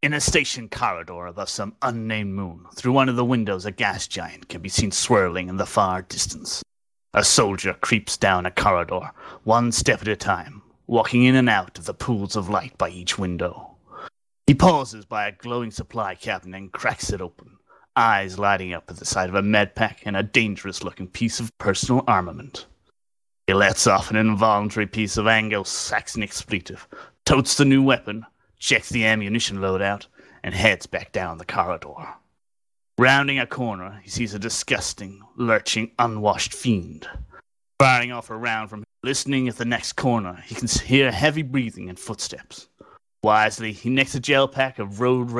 In a station corridor above some unnamed moon, through one of the windows a gas giant can be seen swirling in the far distance. A soldier creeps down a corridor, one step at a time, walking in and out of the pools of light by each window. He pauses by a glowing supply cabinet and cracks it open, eyes lighting up at the sight of a medpack and a dangerous-looking piece of personal armament. He lets off an involuntary piece of Anglo-Saxon expletive, totes the new weapon, checks the ammunition loadout, and heads back down the corridor. Rounding a corner, he sees a disgusting, lurching, unwashed fiend. Firing off a round from him, listening at the next corner, he can hear heavy breathing and footsteps. Wisely, he necks a gel pack of roid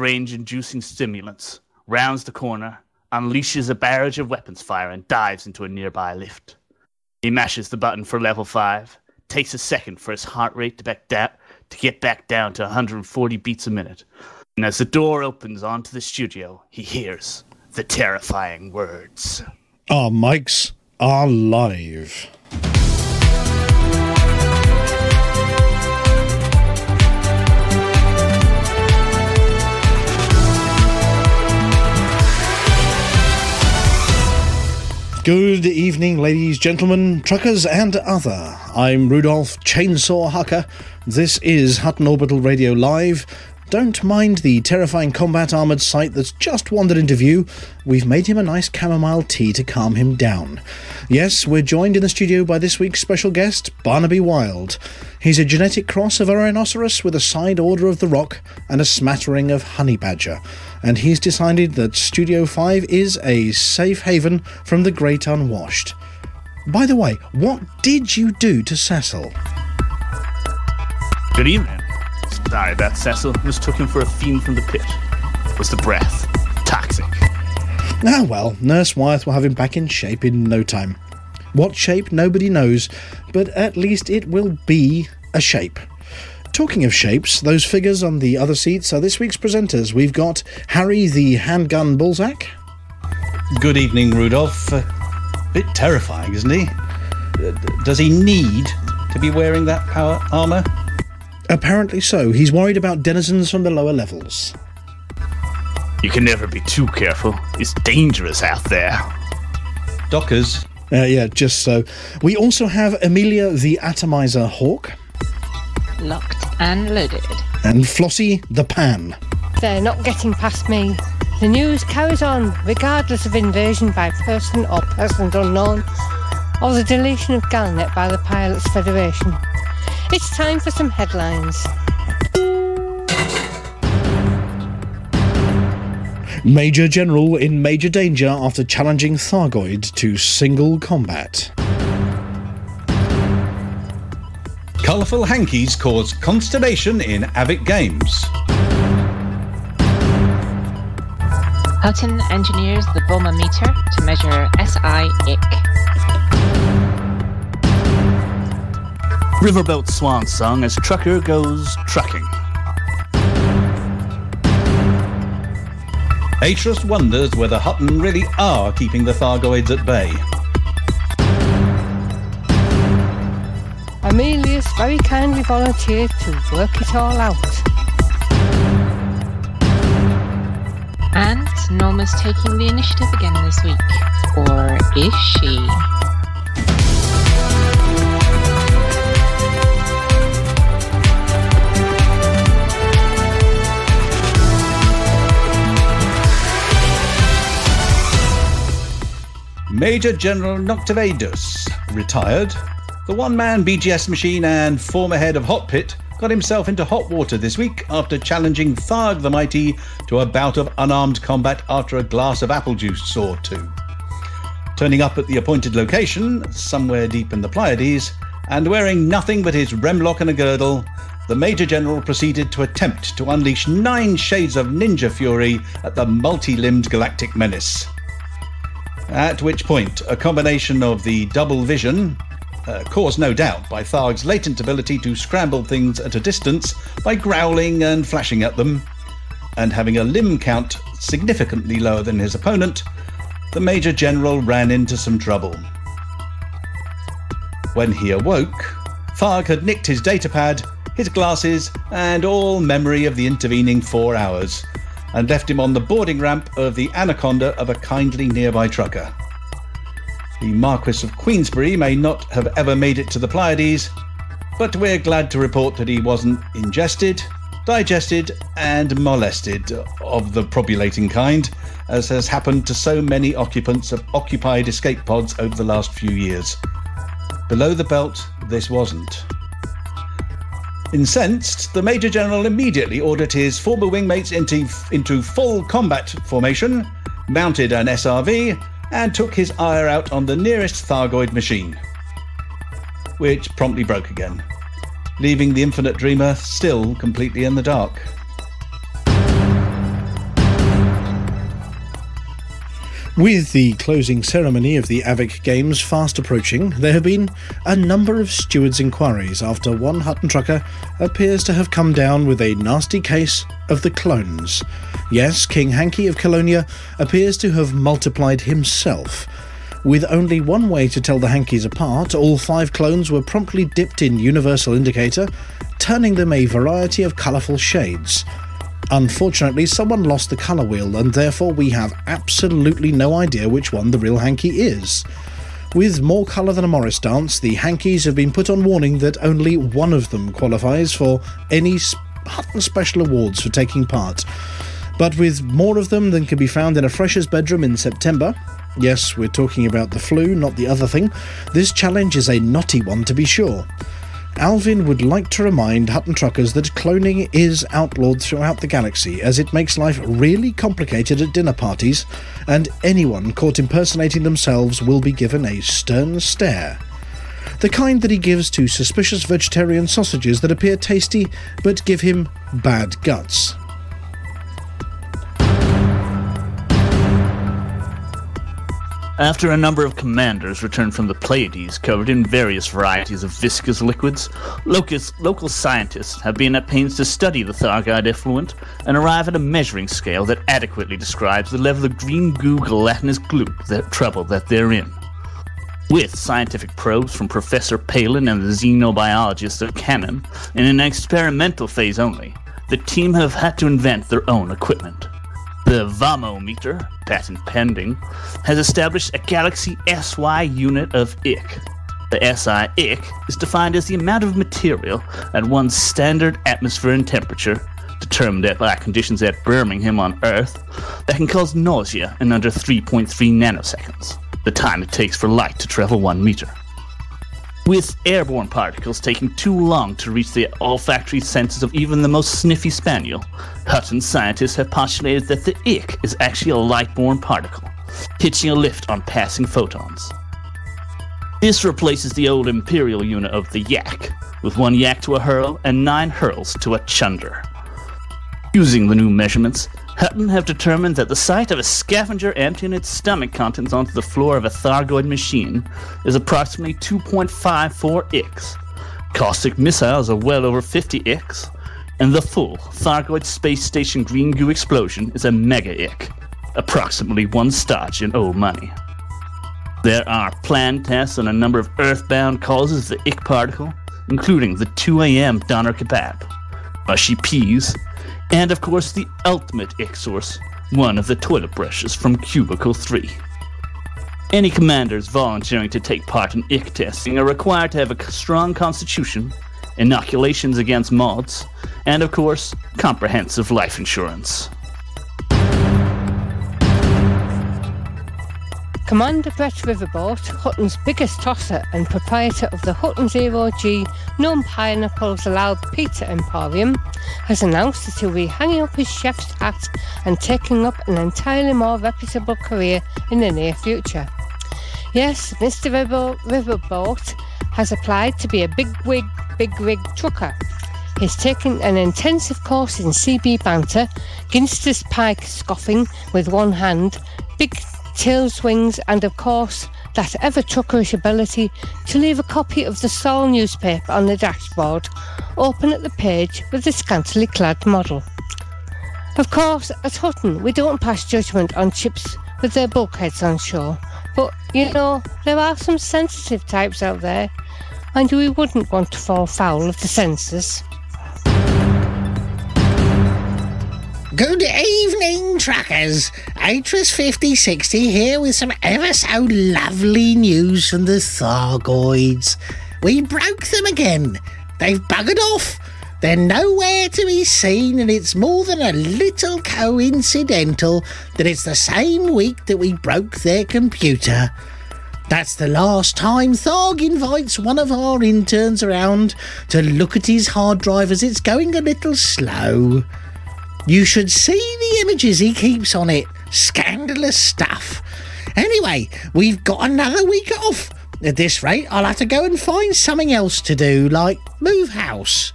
rage-inducing stimulants, rounds the corner, unleashes a barrage of weapons fire, and dives into a nearby lift. He mashes the button for level 5, takes a second for his heart rate to get back down to 140 beats a minute, and as the door opens onto the studio, he hears the terrifying words. Our mics are live. Good evening, ladies, gentlemen, truckers and other. I'm Rudolph Chainsaw Hucker. This is Hutton Orbital Radio Live. Don't mind the terrifying combat armoured sight that's just wandered into view. We've made him a nice chamomile tea to calm him down. Yes, we're joined in the studio by this week's special guest, Barnaby Wilde. He's a genetic cross of a rhinoceros with a side order of the rock and a smattering of honey badger, and he's decided that Studio 5 is a safe haven from the great unwashed. By the way, what did you do to Cecil? Good evening. Sorry about Cecil. Mistook him for a fiend from the pit. It was the breath. Toxic. Ah well, Nurse Wyeth will have him back in shape in no time. What shape, nobody knows, but at least it will be a shape. Talking of shapes, those figures on the other seats are this week's presenters. We've got Harry the Handgun Balzac. Good evening, Rudolph. Bit terrifying, isn't he? Does he need to be wearing that power armour? Apparently so. He's worried about denizens from the lower levels. You can never be too careful. It's dangerous out there. Dockers. Yeah, just so. We also have Amelia the Atomizer Hawk. Locked and loaded. And Flossie the Pan. They're not getting past me. The news carries on, regardless of invasion by person or persons unknown, or the deletion of Galnet by the Pilots Federation. It's time for some headlines. Major General in major danger after challenging Thargoid to single combat. Colourful hankies cause consternation in AVIC games. Hutton engineers the Boma meter to measure SI-IC. Riverboat swan song as trucker goes trucking. Atrus wonders whether Hutton really are keeping the Thargoids at bay. Amelius very kindly volunteered to work it all out. And Norma's taking the initiative again this week. Or is she? Major General Noctivadus, retired. The one-man BGS machine and former head of Hot Pit got himself into hot water this week after challenging Tharg the Mighty to a bout of unarmed combat after a glass of apple juice or two. Turning up at the appointed location, somewhere deep in the Pleiades, and wearing nothing but his remlock and a girdle, the Major General proceeded to attempt to unleash 9 shades of ninja fury at the multi-limbed galactic menace. At which point, a combination of the double vision, caused no doubt by Tharg's latent ability to scramble things at a distance by growling and flashing at them, and having a limb count significantly lower than his opponent, the Major General ran into some trouble. When he awoke, Tharg had nicked his datapad, his glasses and all memory of the intervening 4 hours, and left him on the boarding ramp of the anaconda of a kindly nearby trucker. The Marquis of Queensberry may not have ever made it to the Pleiades, but we're glad to report that he wasn't ingested, digested and molested of the probulating kind, as has happened to so many occupants of occupied escape pods over the last few years. Below the belt, this wasn't. Incensed, the Major General immediately ordered his former wingmates into full combat formation, mounted an SRV, and took his ire out on the nearest Thargoid machine, which promptly broke again, leaving the Infinite Dreamer still completely in the dark. With the closing ceremony of the AVIC Games fast approaching, there have been a number of stewards' inquiries after one Hutton trucker appears to have come down with a nasty case of the clones. Yes, King Hankey of Colonia appears to have multiplied himself. With only one way to tell the Hankeys apart, all five clones were promptly dipped in Universal Indicator, turning them a variety of colourful shades. Unfortunately, someone lost the colour wheel, and therefore we have absolutely no idea which one the real Hankey is. With more colour than a Morris dance, the Hankeys have been put on warning that only one of them qualifies for any Hutton Special Awards for taking part. But with more of them than can be found in a fresher's bedroom in September, yes, we're talking about the flu, not the other thing, this challenge is a knotty one to be sure. Alvin would like to remind Hutton truckers that cloning is outlawed throughout the galaxy, as it makes life really complicated at dinner parties, and anyone caught impersonating themselves will be given a stern stare. The kind that he gives to suspicious vegetarian sausages that appear tasty but give him bad guts. After a number of commanders returned from the Pleiades covered in various varieties of viscous liquids, local scientists have been at pains to study the Thargoid effluent and arrive at a measuring scale that adequately describes the level of green goo gelatinous gloop that trouble that they're in. With scientific probes from Professor Palin and the xenobiologists of Canon, in an experimental phase only, the team have had to invent their own equipment. The Vamometer, patent pending, has established a Galaxy SY unit of IC. The SI IC is defined as the amount of material at one's standard atmosphere and temperature, determined by conditions at Birmingham on Earth, that can cause nausea in under 3.3 nanoseconds, the time it takes for light to travel 1 meter. With airborne particles taking too long to reach the olfactory senses of even the most sniffy spaniel, Hutton scientists have postulated that the ick is actually a light-borne particle, hitching a lift on passing photons. This replaces the old imperial unit of the yak, with 1 yak to a hurl and 9 hurls to a chunder. Using the new measurements, Hutton have determined that the sight of a scavenger emptying its stomach contents onto the floor of a Thargoid machine is approximately 2.54 icks. Caustic missiles are well over 50 icks, and the full Thargoid space station green goo explosion is a mega ick, approximately 1 starch in old money. There are planned tests on a number of earthbound causes of the ick particle, including the 2 a.m. Doner kebab, mushy peas, and, of course, the ultimate ick source, one of the toilet brushes from Cubicle 3. Any commanders volunteering to take part in ick testing are required to have a strong constitution, inoculations against mods, and, of course, comprehensive life insurance. Commander Brett Riverbort, Hutton's biggest tosser and proprietor of the Hutton Zero-G Gnome Pineapples Allowed Pizza Emporium, has announced that he'll be hanging up his chef's hat and taking up an entirely more reputable career in the near future. Yes, Mr. Riverbort has applied to be a big rig trucker. He's taken an intensive course in CB banter, Ginster's pike scoffing with one hand, big tail swings, and of course that ever truckerish ability to leave a copy of the Sol newspaper on the dashboard open at the page with the scantily clad model. Of course, at Hutton we don't pass judgment on ships with their bulkheads on shore, but you know, there are some sensitive types out there, and we wouldn't want to fall foul of the censors. Good evening, truckers. Atris5060 here with some ever so lovely news from the Thargoids. We broke them again. They've buggered off. They're nowhere to be seen, and it's more than a little coincidental that it's the same week that we broke their computer. That's the last time Tharg invites one of our interns around to look at his hard drive, as it's going a little slow. You should see the images he keeps on it. Scandalous stuff. Anyway, we've got another week off. At this rate, I'll have to go and find something else to do, like move house.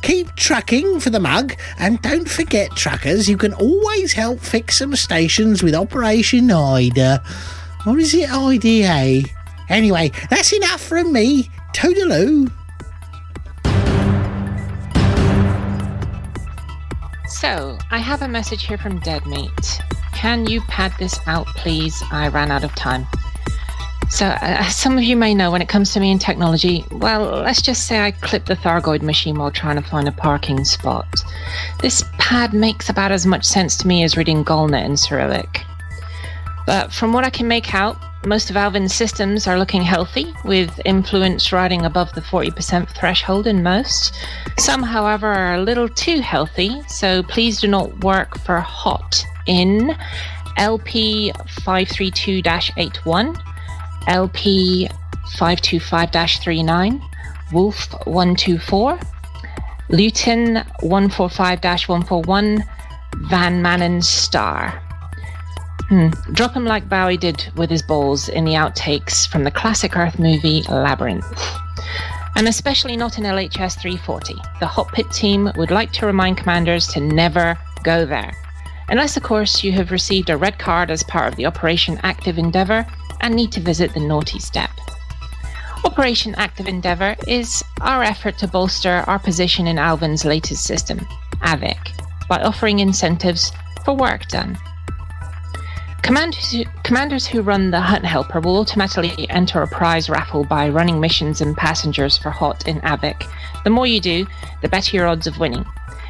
Keep trucking for the mug, and don't forget, truckers, you can always help fix some stations with Operation IDA. Or is it IDA? Anyway, that's enough from me. Toodaloo. So, I have a message here from Deadmeat. Can you pad this out, please? I ran out of time. So, as some of you may know, when it comes to me and technology, well, let's just say I clipped the Thargoid machine while trying to find a parking spot. This pad makes about as much sense to me as reading Golnet in Cyrillic. But from what I can make out, most of Alvin's systems are looking healthy, with influence riding above the 40% threshold in most. Some, however, are a little too healthy, so please do not work for hot in LP 532-81. LP 525-39, Wolf 124, Luton 145-141, Van Maanen's Star. Drop him like Bowie did with his balls in the outtakes from the classic Earth movie Labyrinth. And especially not in LHS 340. The Hot Pit team would like to remind commanders to never go there. Unless, of course, you have received a red card as part of the Operation Active Endeavour and need to visit the Naughty Step. Operation Active Endeavour is our effort to bolster our position in Alvin's latest system, AVIC, by offering incentives for work done. Commanders who run the Hutton Helper will automatically enter a prize raffle by running missions and passengers for HOT in AVIC. The more you do, the better your odds of winning.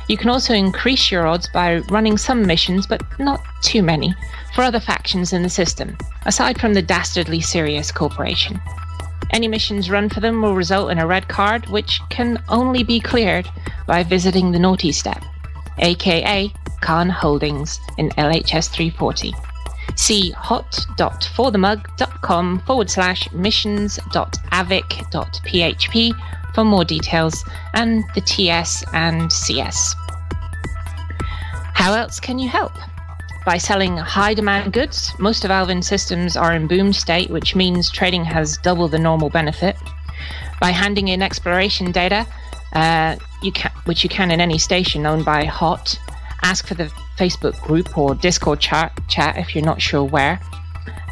You can also increase your odds by running some missions, but not too many, for other factions in the system, aside from the dastardly Sirius Corporation. Any missions run for them will result in a red card, which can only be cleared by visiting the Naughty Step, aka Khan Holdings in LHS 340. See hot.forthemug.com/missions.avic.php for more details, and the TS and CS. How else can you help? By selling high-demand goods. Most of Alvin's systems are in boom state, which means trading has double the normal benefit. By handing in exploration data, which you can in any station owned by HOT. Ask for the Facebook group or Discord chat if you're not sure where.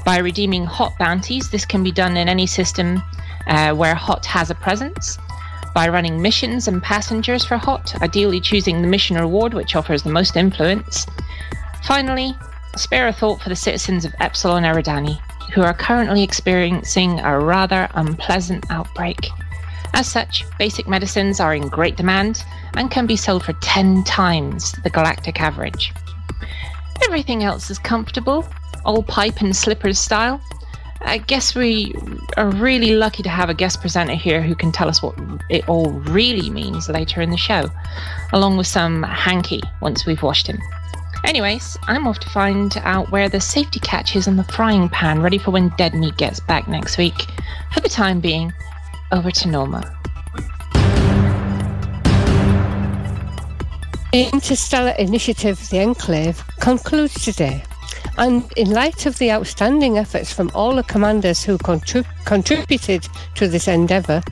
By redeeming HOT bounties, this can be done in any system where HOT has a presence. By running missions and passengers for HOT, ideally choosing the mission reward which offers the most influence. Finally, spare a thought for the citizens of Epsilon Eridani, who are currently experiencing a rather unpleasant outbreak. As such, basic medicines are in great demand and can be sold for 10 times the galactic average. Everything else is comfortable, all pipe and slippers style. I guess we are really lucky to have a guest presenter here who can tell us what it all really means later in the show, along with some hanky once we've washed him. Anyways, I'm off to find out where the safety catch is on the frying pan, ready for when Dead Meat gets back next week. For the time being, over to Norma. The Interstellar Initiative, The Enclave, concludes today. And in light of the outstanding efforts from all the commanders who contributed to this endeavour,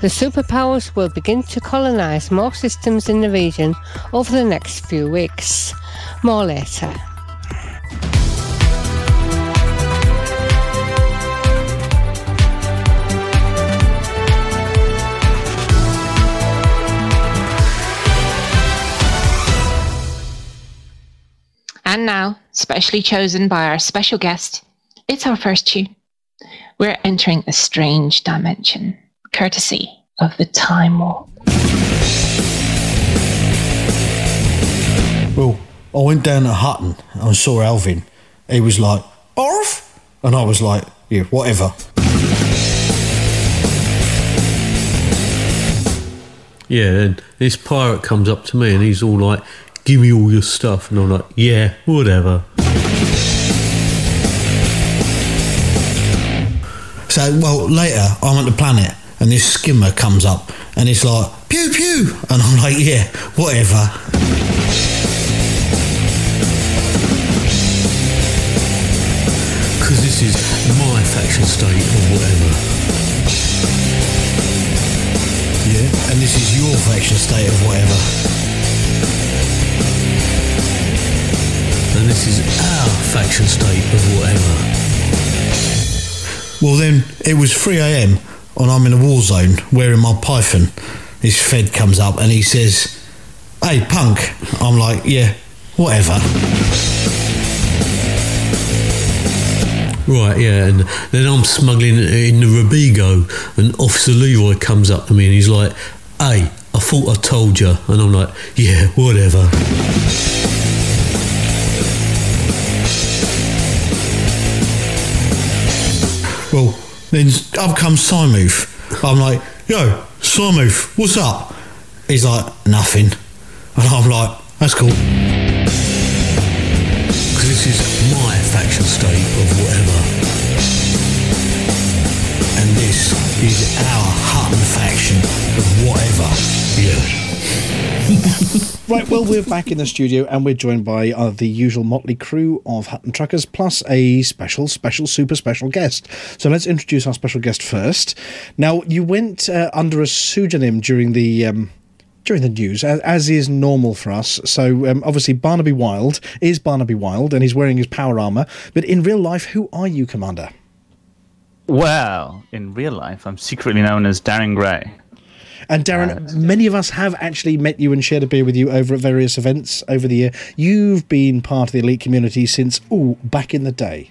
the superpowers will begin to colonise more systems in the region over the next few weeks. More later. And now, specially chosen by our special guest, it's our first tune. We're entering a strange dimension, courtesy of the Time Warp. Whoa. I went down to Hutton and saw Alvin. He was like, "Orf?" And I was like, "Yeah, whatever." Yeah, and this pirate comes up to me and he's all like, "Give me all your stuff." And I'm like, "Yeah, whatever." So, well, later I'm at the planet and this skimmer comes up and it's like, "Pew, pew." And I'm like, "Yeah, whatever." Because this is my faction state or whatever. Yeah, and this is your faction state of whatever. And this is our faction state of whatever. Well, then it was 3 a.m. and I'm in a war zone wearing my python. This fed comes up and he says, "Hey, punk." I'm like, "Yeah, whatever." Right, yeah, and then I'm smuggling in the Rubigo and Officer Leroy comes up to me and he's like, "Hey, I thought I told you." And I'm like, "Yeah, whatever." Well, then up comes Simuth. I'm like, "Yo, Simuth, what's up?" He's like, "Nothing." And I'm like, "That's cool." Because this is my faction state of whatever. And this is our Hutton faction of whatever. Yeah. Right, well, we're back in the studio and we're joined by the usual motley crew of Hutton Truckers, plus a special, special, super special guest. So let's introduce our special guest first. Now, you went under a pseudonym during the news, as is normal for us. So, obviously, Barnaby Wilde is Barnaby Wilde, and he's wearing his power armour. But in real life, who are you, Commander? Well, in real life, I'm secretly known as Darren Gray. And Darren, many of us have actually met you and shared a beer with you over at various events over the year. You've been part of the Elite community since, back in the day.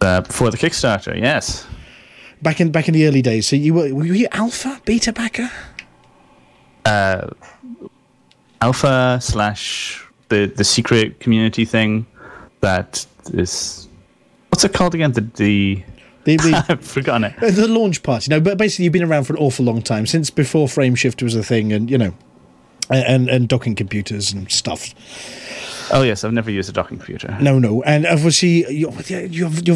Before the Kickstarter, yes. Back in the early days. So were you Alpha, Beta backer? Alpha / the secret community thing that is... What's it called again? I've forgotten it. The launch party. No, but basically you've been around for an awful long time, since before Frameshift was a thing and, you know, and docking computers and stuff. Oh, yes, I've never used a docking computer. No. And obviously your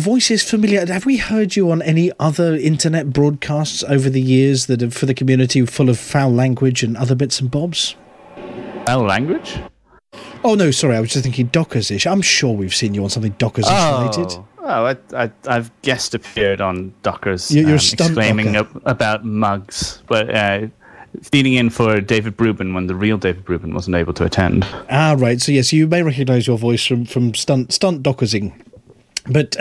voice is familiar. Have we heard you on any other internet broadcasts over the years that are for the community full of foul language and other bits and bobs? Foul language? Oh, no, sorry, I was just thinking Dockers-ish. I'm sure we've seen you on something Dockers-ish related. Oh, I've guest appeared on Dockers. You're exclaiming about mugs, but feeding in for David Brubin when the real David Brubin wasn't able to attend. Ah, right. So, yes, you may recognise your voice from stunt Dockersing. But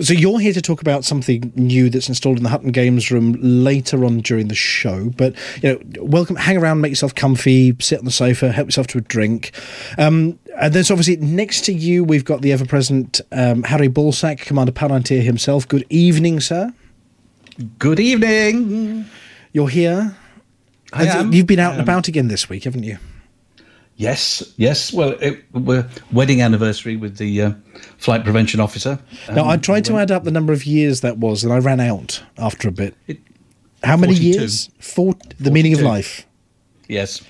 so you're here to talk about something new that's installed in the Hutton Games Room later on during the show. But, you know, welcome, hang around, make yourself comfy, sit on the sofa, help yourself to a drink. And then, so obviously, next to you, we've got the ever-present Harry Balsack, Commander Palantir himself. Good evening, sir. Good evening. You're here. I am. You've been out and about again this week, haven't you? Yes. Well, we're wedding anniversary with the flight prevention officer. Now, I tried to add up the number of years that was, and I ran out after a bit. How 42. Many years? 42. The meaning of life. Yes.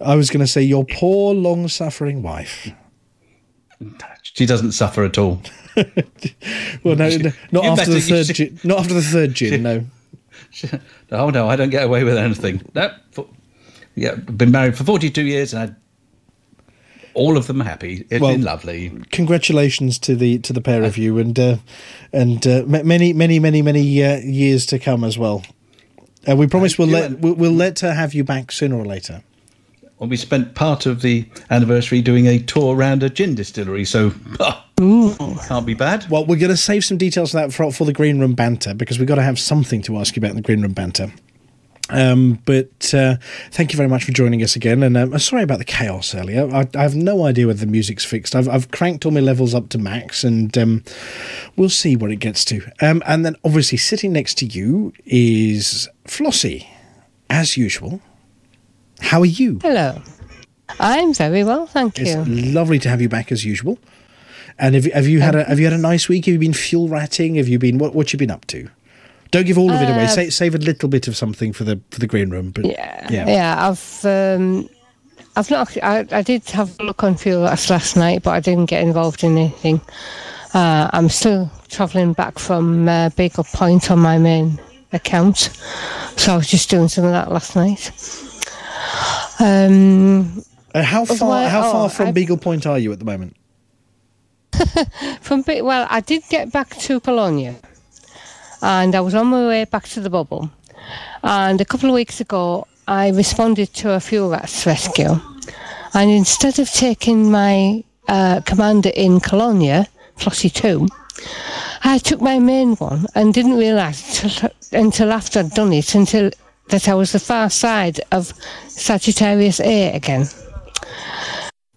I was going to say, your poor, long-suffering wife. She doesn't suffer at all. Well, no, not after the third gin, no. Oh, no, I don't get away with anything. No. Yeah, been married for 42 years and all of them happy. It's been lovely. Congratulations to the pair of you, and many years to come as well. We promise we'll let her have you back sooner or later. Well, we spent part of the anniversary doing a tour around a gin distillery, so can't be bad. Well, we're going to save some details of that for the Green Room banter, because we've got to have something to ask you about in the Green Room banter. But thank you very much for joining us again, and sorry about the chaos earlier. I have no idea whether the music's fixed. I've cranked all my levels up to max, and we'll see what it gets to. And then obviously sitting next to you is Flossie, as usual. How are you? Hello. I'm very well, thank you. It's lovely to have you back as usual. And have you had a nice week? Have you been fuel ratting? Have you been what you been up to? Don't give all of it away. Save a little bit of something for the green room. But yeah. I've not. I did have a look on fuel rats last night, but I didn't get involved in anything. I'm still travelling back from Beagle Point on my main account, so I was just doing some of that last night. How far from Beagle Point are you at the moment? Well, I did get back to Colonia, and I was on my way back to the bubble. And a couple of weeks ago, I responded to a fuel rats rescue, and instead of taking my commander in Colonia, Flossie 2, I took my main one and didn't realise until after I'd done it that I was the far side of Sagittarius A again.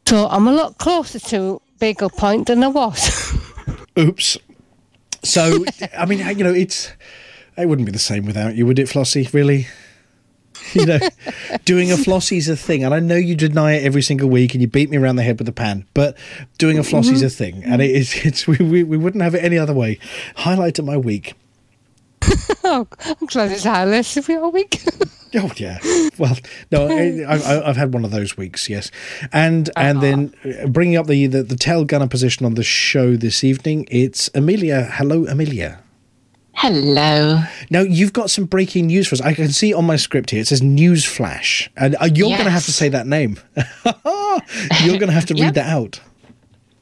So I'm a lot closer to Beagle Point than I was. Oops. So, I mean, you know, it wouldn't be the same without you, would it, Flossie? Really? You know, doing a Flossie's a thing. And I know you deny it every single week and you beat me around the head with a pan, but doing a Flossie's a thing. And we wouldn't have it any other way. Highlight of my week. Oh, I'm glad it's highlights of your week. Oh, yeah. Well, no, I've had one of those weeks, yes. And then bringing up the tail gunner position on the show this evening, it's Amelia. Hello, Amelia. Hello. Now, you've got some breaking news for us. I can see on my script here, it says news flash. And you're going to have to say that name. You're going to have to read that out.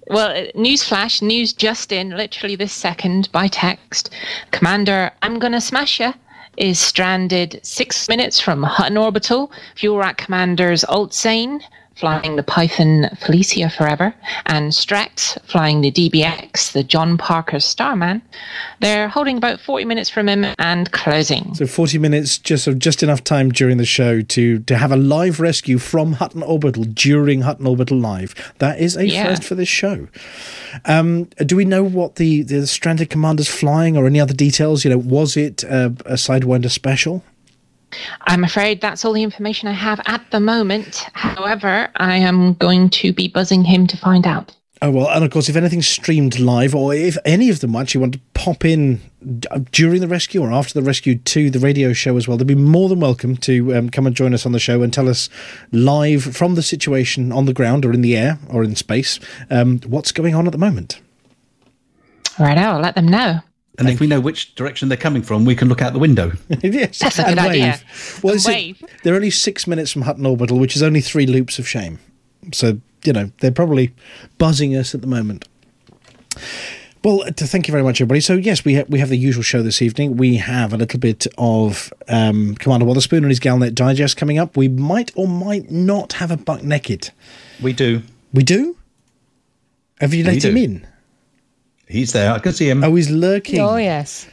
Well, news flash, news just in, literally this second by text. Commander, I'm going to smash ya, is stranded 6 minutes from Hutton Orbital. Fuel Rat Commander's Altsane, flying the Python Felicia Forever, and Strex, flying the DBX, the John Parker Starman. They're holding about 40 minutes from him and closing. So 40 minutes, just enough time during the show to have a live rescue from Hutton Orbital during Hutton Orbital Live. That is a first for this show. Do we know what the stranded commander's flying or any other details? You know, was it a Sidewinder special? I'm afraid that's all the information I have at the moment. However, I am going to be buzzing him to find out. Oh, well, and of course, if anything's streamed live, or if any of them actually want to pop in during the rescue or after the rescue to the radio show as well, they'd be more than welcome to come and join us on the show and tell us live from the situation on the ground or in the air or in space what's going on at the moment. Right, I'll let them know. And if we know which direction they're coming from, we can look out the window. Yes, that's a good idea. Well, they're only 6 minutes from Hutton Orbital, which is only 3 loops of shame. So, you know, they're probably buzzing us at the moment. Well, thank you very much, everybody. So, yes, we have the usual show this evening. We have a little bit of Commander Wotherspoon and his Galnet Digest coming up. We might or might not have a Buck Naked. We do. We do? Have you let him in? He's there. I can see him. Oh, he's lurking. Oh, yes.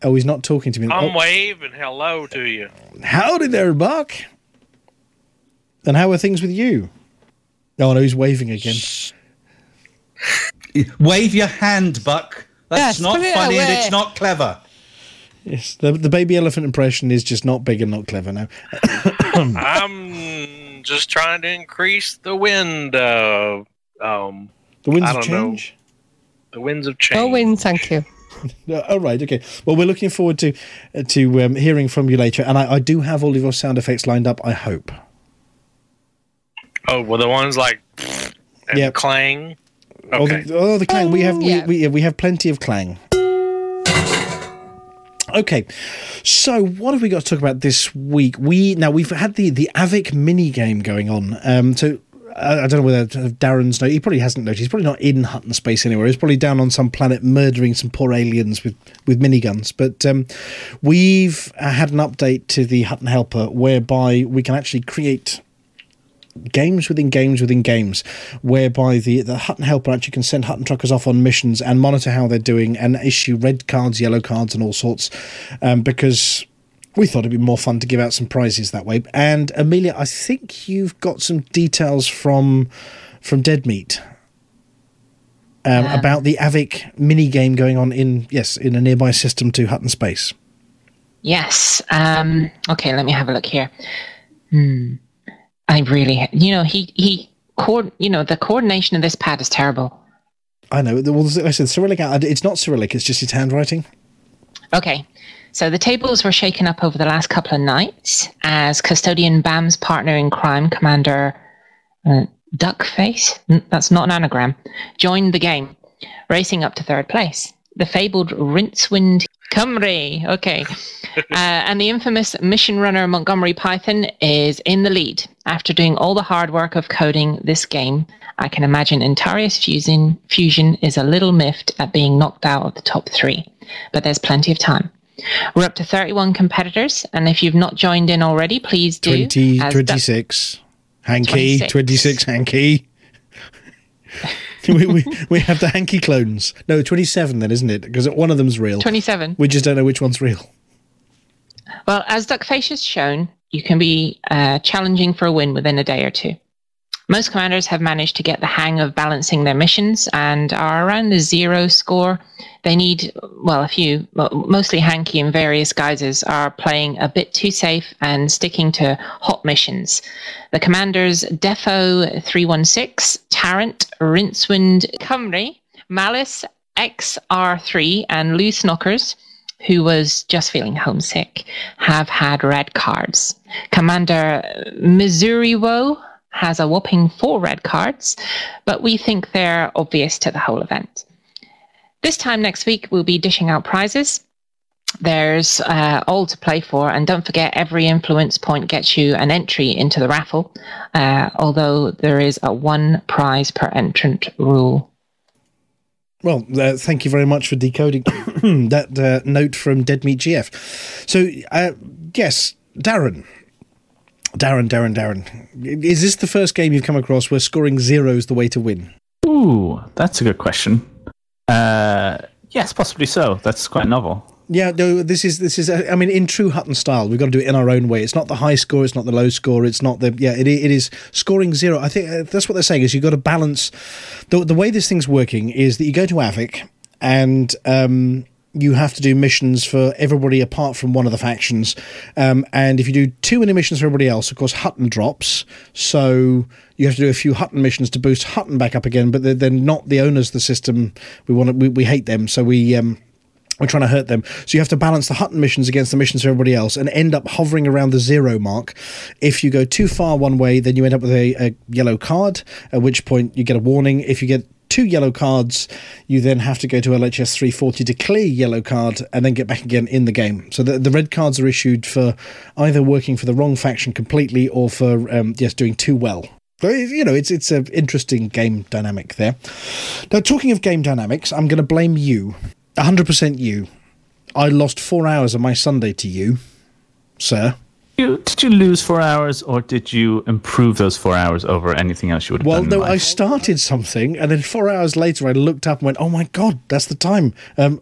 Oh, he's not talking to me. I'm waving hello to you. Howdy there, Buck. And how are things with you? Oh, no, he's waving again. Shh. Wave your hand, Buck. That's not funny and it's not clever. Yes, the baby elephant impression is just not big and not clever now. I'm just trying to increase the wind. The winds of change? Know. The winds of change. Oh, wind, thank you. All right, okay. Well, we're looking forward to hearing from you later, and I do have all of your sound effects lined up, I hope. Oh, well, the ones like and clang. Okay. The clang. We have plenty of clang. Okay, so what have we got to talk about this week? We've had the AVIC minigame going on, so... I don't know whether Darren's noticed. He probably hasn't noticed. He's probably not in Hutton space anywhere. He's probably down on some planet murdering some poor aliens with miniguns. But we've had an update to the Hutton Helper whereby we can actually create games within games within games, whereby the Hutton Helper actually can send Hutton truckers off on missions and monitor how they're doing and issue red cards, yellow cards and all sorts because... We thought it'd be more fun to give out some prizes that way. And Amelia, I think you've got some details from Dead Meat about the AVIC minigame going on in a nearby system to Hutton Space. Yes. Okay, let me have a look here. I really, you know, the coordination of this pad is terrible. I know. Well, I said Cyrillic. It's not Cyrillic. It's just his handwriting. Okay. So the tables were shaken up over the last couple of nights as Custodian Bam's partner in crime, Commander Duckface, that's not an anagram, joined the game, racing up to third place. The fabled Rincewind Cymru, okay, and the infamous mission runner Montgomery Python is in the lead. After doing all the hard work of coding this game, I can imagine Antarius Fusion is a little miffed at being knocked out of the top three, but there's plenty of time. We're up to 31 competitors, and if you've not joined in already, please do. 26 Hanky. we have the Hanky clones. No, 27 then, isn't it? Because one of them's real. 27. We just don't know which one's real. Well, as Duckface has shown, you can be challenging for a win within a day or two. Most commanders have managed to get the hang of balancing their missions and are around the zero score. They need, mostly Hanky in various guises, are playing a bit too safe and sticking to hot missions. The commanders Defo 316, Tarrant, Rincewind Cymru, Malice XR3 and Lou Snockers, who was just feeling homesick, have had red cards. Commander Missouriwo has a whopping 4 red cards, but we think they're obvious to the whole event. This time next week, we'll be dishing out prizes. There's all to play for, and don't forget, every influence point gets you an entry into the raffle, although there is a 1 prize per entrant rule. Well, thank you very much for decoding that note from Dead Meat GF. So, yes, Darren, is this the first game you've come across where scoring zero is the way to win? Ooh, that's a good question. Yes, possibly so. That's quite novel. Yeah, no, this is. I mean, in true Hutton style, we've got to do it in our own way. It's not the high score, it's not the low score, it's not the It is scoring zero. I think that's what they're saying is you've got to balance. The way this thing's working is that you go to AVIC and you have to do missions for everybody apart from one of the factions. And if you do too many missions for everybody else, of course, Hutton drops. So you have to do a few Hutton missions to boost Hutton back up again. But they're not the owners of the system. We hate them. So we're trying to hurt them. So you have to balance the Hutton missions against the missions for everybody else and end up hovering around the zero mark. If you go too far one way, then you end up with a yellow card, at which point you get a warning. If you get 2 yellow cards, you then have to go to LHS 340 to clear yellow card and then get back again in the game. So the red cards are issued for either working for the wrong faction completely or for just doing too well. So, you know, it's an interesting game dynamic there. Now, talking of game dynamics, I'm going to blame you. 100% you. I lost 4 hours of my Sunday to you, sir. Did you lose 4 hours, or did you improve those 4 hours over anything else you would have done? Well, no, I started something, and then 4 hours later I looked up and went, oh my God, that's the time. I've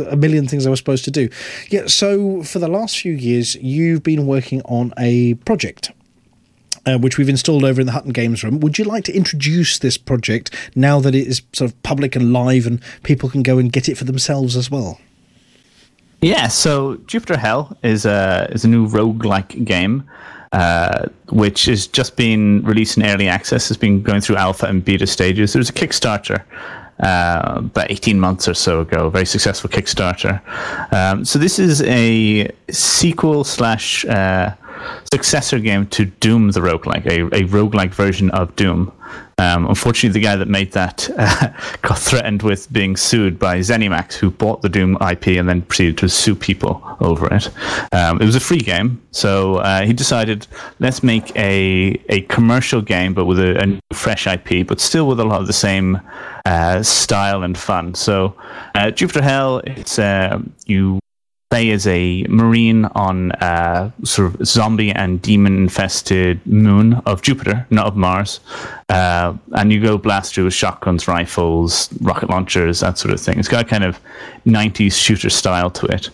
a million things I was supposed to do. Yeah, so for the last few years, you've been working on a project, which we've installed over in the Hutton Games Room. Would you like to introduce this project now that it is sort of public and live and people can go and get it for themselves as well? Yeah, so Jupiter Hell is a new roguelike game, which has just been released in early access. It's been going through alpha and beta stages. There was a Kickstarter about 18 months or so ago, a very successful Kickstarter. So this is a sequel / successor game to Doom the Roguelike, a roguelike version of Doom. Unfortunately, the guy that made that got threatened with being sued by ZeniMax, who bought the Doom IP and then proceeded to sue people over it. It was a free game, so he decided, let's make a commercial game, but with a new, fresh IP, but still with a lot of the same style and fun. So Jupiter Hell, it's you play as a marine on a sort of zombie and demon-infested moon of Jupiter, not of Mars. And you go blast through with shotguns, rifles, rocket launchers, that sort of thing. It's got a kind of 90s shooter style to it.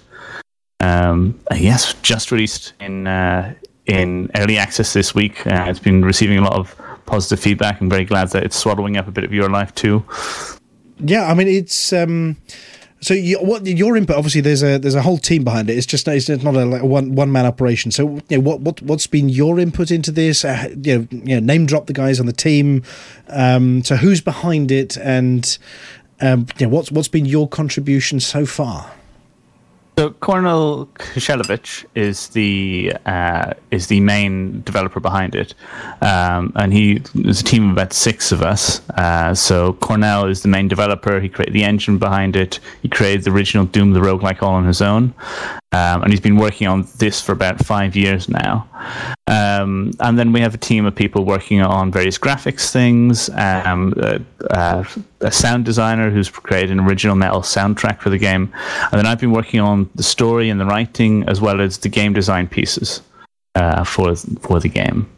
Yes, just released in early access this week. It's been receiving a lot of positive feedback. I'm very glad that it's swallowing up a bit of your life too. Yeah, I mean, it's... So you, what your input? Obviously, there's a whole team behind it. It's not a one man operation. So you know, what's been your input into this? Name drop the guys on the team. So who's behind it, and what's been your contribution so far? So Cornel Kushelovich is the main developer behind it, and he is a team of about six of us. So Cornel is the main developer. He created the engine behind it. He created the original Doom the Roguelike all on his own, and he's been working on this for about 5 years now. And then we have a team of people working on various graphics things, a sound designer who's created an original metal soundtrack for the game, and then I've been working on the story and the writing as well as the game design pieces for the game.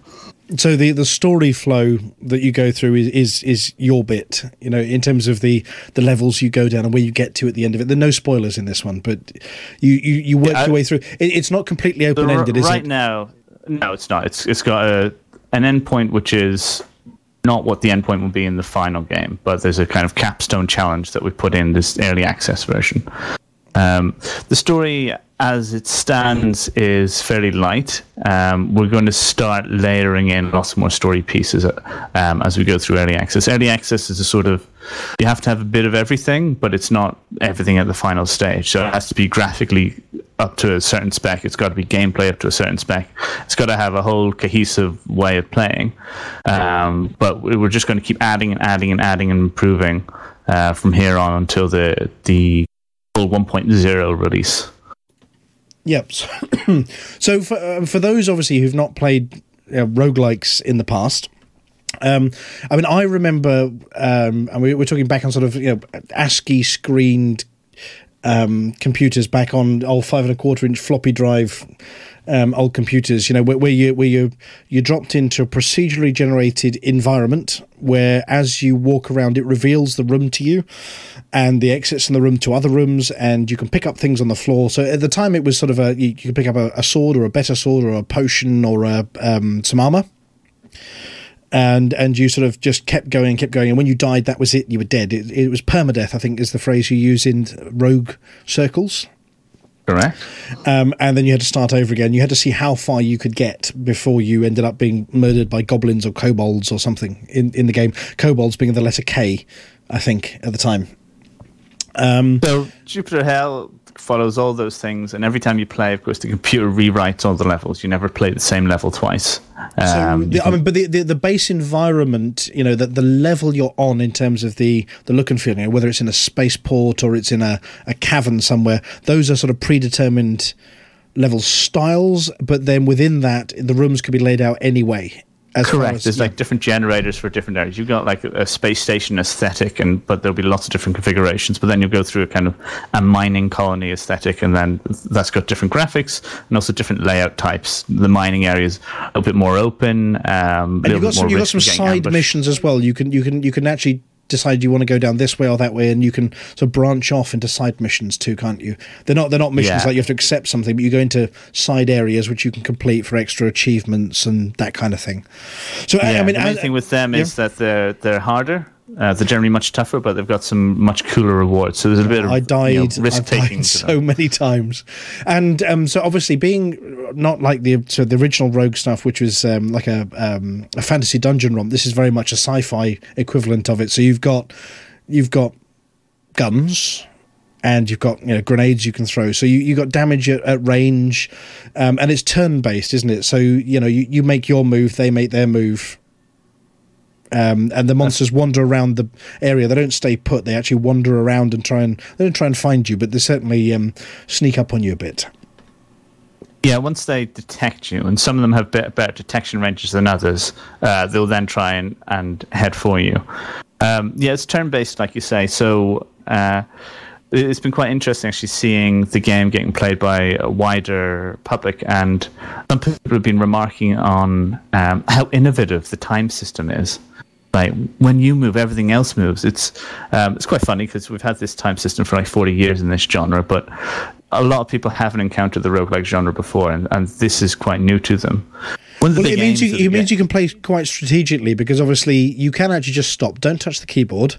So the story flow that you go through is your bit, you know, in terms of the levels you go down and where you get to at the end of it. There are no spoilers in this one, but you work your way through. It's not completely open-ended, is it? Right now, no, it's not. It's got an endpoint, which is not what the endpoint will be in the final game, but there's a kind of capstone challenge that we put in this early access version. The story as it stands is fairly light. We're going to start layering in lots more story pieces as we go through early access. Early access is a sort of, you have to have a bit of everything, but it's not everything at the final stage. So it has to be graphically up to a certain spec. It's got to be gameplay up to a certain spec. It's got to have a whole cohesive way of playing. But we're just going to keep adding and improving from here on until the 1.0 release. Yep. So for those obviously who've not played roguelikes in the past, I mean, I remember, and we're talking back on sort of, you know, ASCII screened computers, back on old 5 1/4 inch floppy drive old computers, you know, where you dropped into a procedurally generated environment where, as you walk around, it reveals the room to you and the exits in the room to other rooms, and you can pick up things on the floor. So at the time, it was sort of you could pick up a sword, or a better sword, or a potion, or some armor, and you sort of just kept going, and when you died, that was it, you were dead. It was permadeath, I think, is the phrase you use in rogue circles. Correct. And then you had to start over again. You had to see how far you could get before you ended up being murdered by goblins or kobolds or something in the game. Kobolds being the letter K, I think, at the time. So Jupiter Hell follows all those things, and every time you play, of course, the computer rewrites all the levels. You never play the same level twice. But the base environment, you know, that the level you're on in terms of the look and feel, you know, whether it's in a spaceport or it's in a cavern somewhere, those are sort of predetermined level styles, but then within that, the rooms could be laid out anyway. Correct. There's like different generators for different areas. You've got like a space station aesthetic, but there'll be lots of different configurations. But then you'll go through a kind of a mining colony aesthetic, and then that's got different graphics and also different layout types. The mining areas are a bit more open. And you've got some side missions as well. You can actually decide you want to go down this way or that way, and you can sort of branch off into side missions too, can't you? They're not missions like you have to accept something, but you go into side areas which you can complete for extra achievements and that kind of thing. So yeah, I mean, the main thing with them is that they're harder. They're generally much tougher, but they've got some much cooler rewards. So there's a bit of risk-taking. So many times, and so obviously being not like the original Rogue stuff, which was like a fantasy dungeon romp. This is very much a sci-fi equivalent of it. So you've got guns. And you've got, you know, grenades you can throw. So you got damage at range, and it's turn-based, isn't it? So, you know, you make your move, they make their move. And the monsters wander around the area. They don't stay put. They actually wander around and they don't try and find you, but they certainly sneak up on you a bit. Yeah, once they detect you, and some of them have better detection ranges than others, they'll then try and head for you. Yeah, it's turn-based, like you say. So it's been quite interesting actually seeing the game getting played by a wider public, and some people have been remarking on how innovative the time system is. Like, when you move, everything else moves. It's quite funny because we've had this time system for like 40 years in this genre, but a lot of people haven't encountered the roguelike genre before, and this is quite new to them. It means you can play quite strategically, because obviously you can actually just stop. Don't touch the keyboard.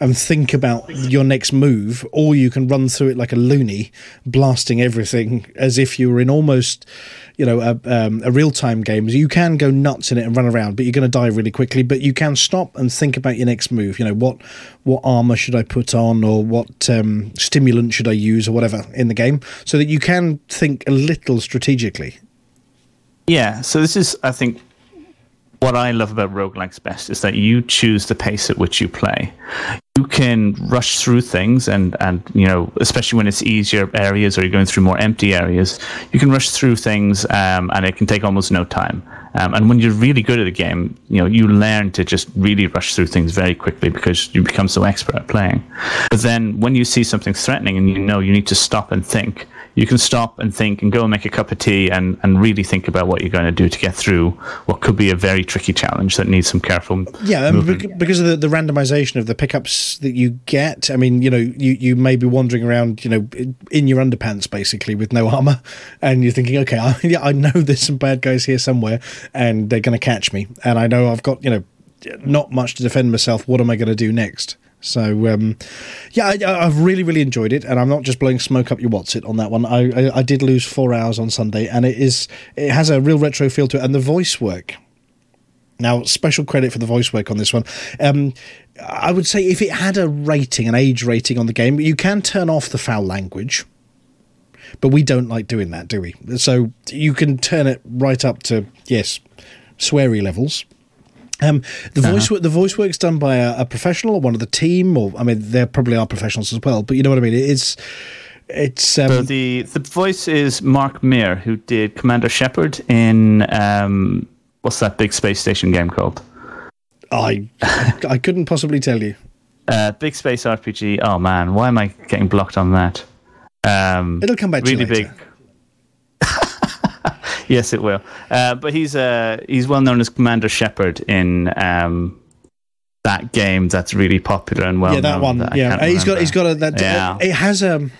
and think about your next move, or you can run through it like a loony, blasting everything as if you were in almost, you know, a real-time game. You can go nuts in it and run around, but you're going to die really quickly. But you can stop and think about your next move. You know, what armor should I put on, or what stimulant should I use, or whatever in the game, so that you can think a little strategically. Yeah, so this is, I think, what I love about roguelikes best is that you choose the pace at which you play. You can rush through things and you know, especially when it's easier areas or you're going through more empty areas, you can rush through things and it can take almost no time. And when you're really good at a game, you know, you learn to just really rush through things very quickly because you become so expert at playing. But then when you see something threatening and you know you need to stop and think, you can stop and think and go and make a cup of tea and really think about what you're going to do to get through what could be a very tricky challenge that needs some careful movement. Because of the randomization of the pickups that you get, I mean, you know, you may be wandering around, you know, in your underpants basically with no armor, and you're thinking, okay, I know there's some bad guys here somewhere and they're going to catch me, and I know I've got, you know, not much to defend myself. What am I going to do next? So, I've really, really enjoyed it, and I'm not just blowing smoke up your whatsit on that one. I did lose 4 hours on Sunday, and it has a real retro feel to it, and the voice work. Now, special credit for the voice work on this one. I would say if it had a rating, an age rating on the game, you can turn off the foul language, but we don't like doing that, do we? So you can turn it right up to, yes, sweary levels. The voice work's done by a professional or one of the team, or I mean, there probably are professionals as well, but you know what I mean. It's so the voice is Mark Meer, who did Commander Shepard in what's that big space station game called? I couldn't possibly tell you. Big space RPG. Oh man, why am I getting blocked on that? It'll come back to really you later. Big. Yes, it will. But he's well known as Commander Shepard in that game that's really popular and well known. Yeah, that one. It has a,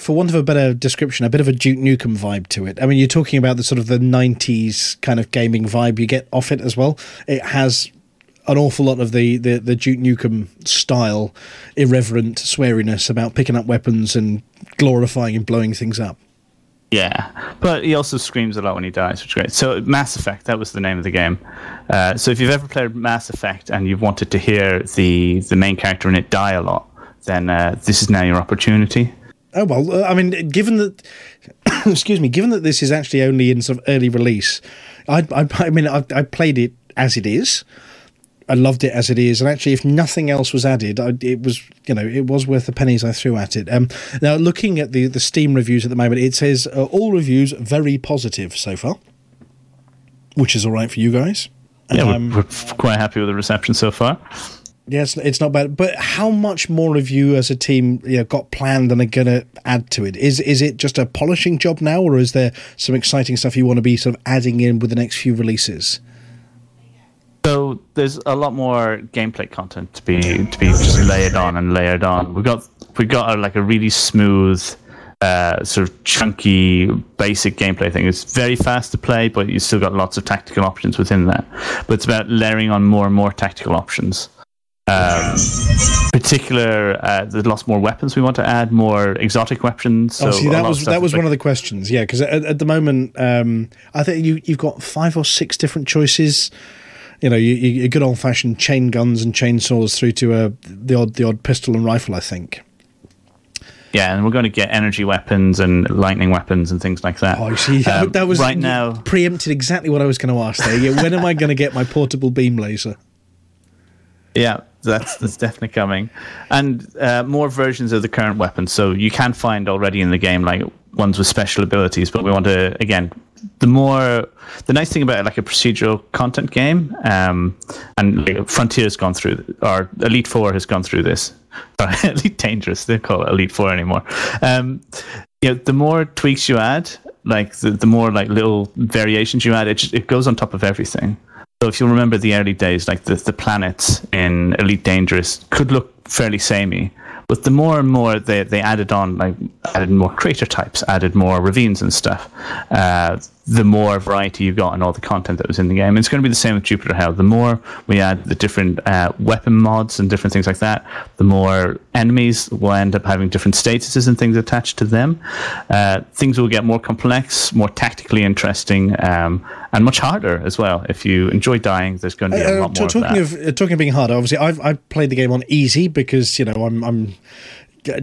for want of a better description, a bit of a Duke Nukem vibe to it. I mean, you're talking about the sort of the 90s kind of gaming vibe you get off it as well. It has an awful lot of the Duke Nukem style irreverent sweariness about picking up weapons and glorifying and blowing things up. Yeah, but he also screams a lot when he dies, which is great. So Mass Effect, that was the name of the game. So if you've ever played Mass Effect and you've wanted to hear the main character in it die a lot, then this is now your opportunity. Oh, well, I mean, given that... excuse me, given that this is actually only in sort of early release, I mean, I played it as it is. I loved it as it is, and actually, if nothing else was added, it was worth the pennies I threw at it. Now, looking at the Steam reviews at the moment, it says all reviews very positive so far, which is all right for you guys. Yeah, we're quite happy with the reception so far. Yes, it's not bad. But how much more of you as a team, you know, got planned and are going to add to it? Is it just a polishing job now, or is there some exciting stuff you want to be sort of adding in with the next few releases? So there's a lot more gameplay content to be just layered on. We got like a really smooth, sort of chunky, basic gameplay thing. It's very fast to play, but you still got lots of tactical options within that. But it's about layering on more and more tactical options. There's lots more weapons we want to add, more exotic weapons. So that was one of the questions, yeah. Because at the moment, I think you've got 5 or 6 different choices. You know, your good old-fashioned chain guns and chainsaws through to the odd pistol and rifle, I think. Yeah, and we're going to get energy weapons and lightning weapons and things like that. Oh, you see, that was right now preempted exactly what I was going to ask there. Yeah, when am I going to get my portable beam laser? Yeah, that's definitely coming. And more versions of the current weapons. So you can find already in the game, like, ones with special abilities, but we want to, again... The nice thing about it, like a procedural content game, and like Frontier's gone through, or Elite Four has gone through this. Elite Dangerous, they call it Elite Four anymore. You know, the more tweaks you add, like the more like little variations you add, it goes on top of everything. So if you remember the early days, like the planets in Elite Dangerous could look fairly samey, But the more and more they added on, like added more crater types, added more ravines and stuff, the more variety you got in all the content that was in the game. And it's going to be the same with Jupiter Hell. The more we add the different weapon mods and different things like that, the more enemies will end up having different statuses and things attached to them. Things will get more complex, more tactically interesting, and much harder as well. If you enjoy dying, there's going to be a lot more of that. Talking of being harder, obviously, I've played the game on easy because, you know, I'm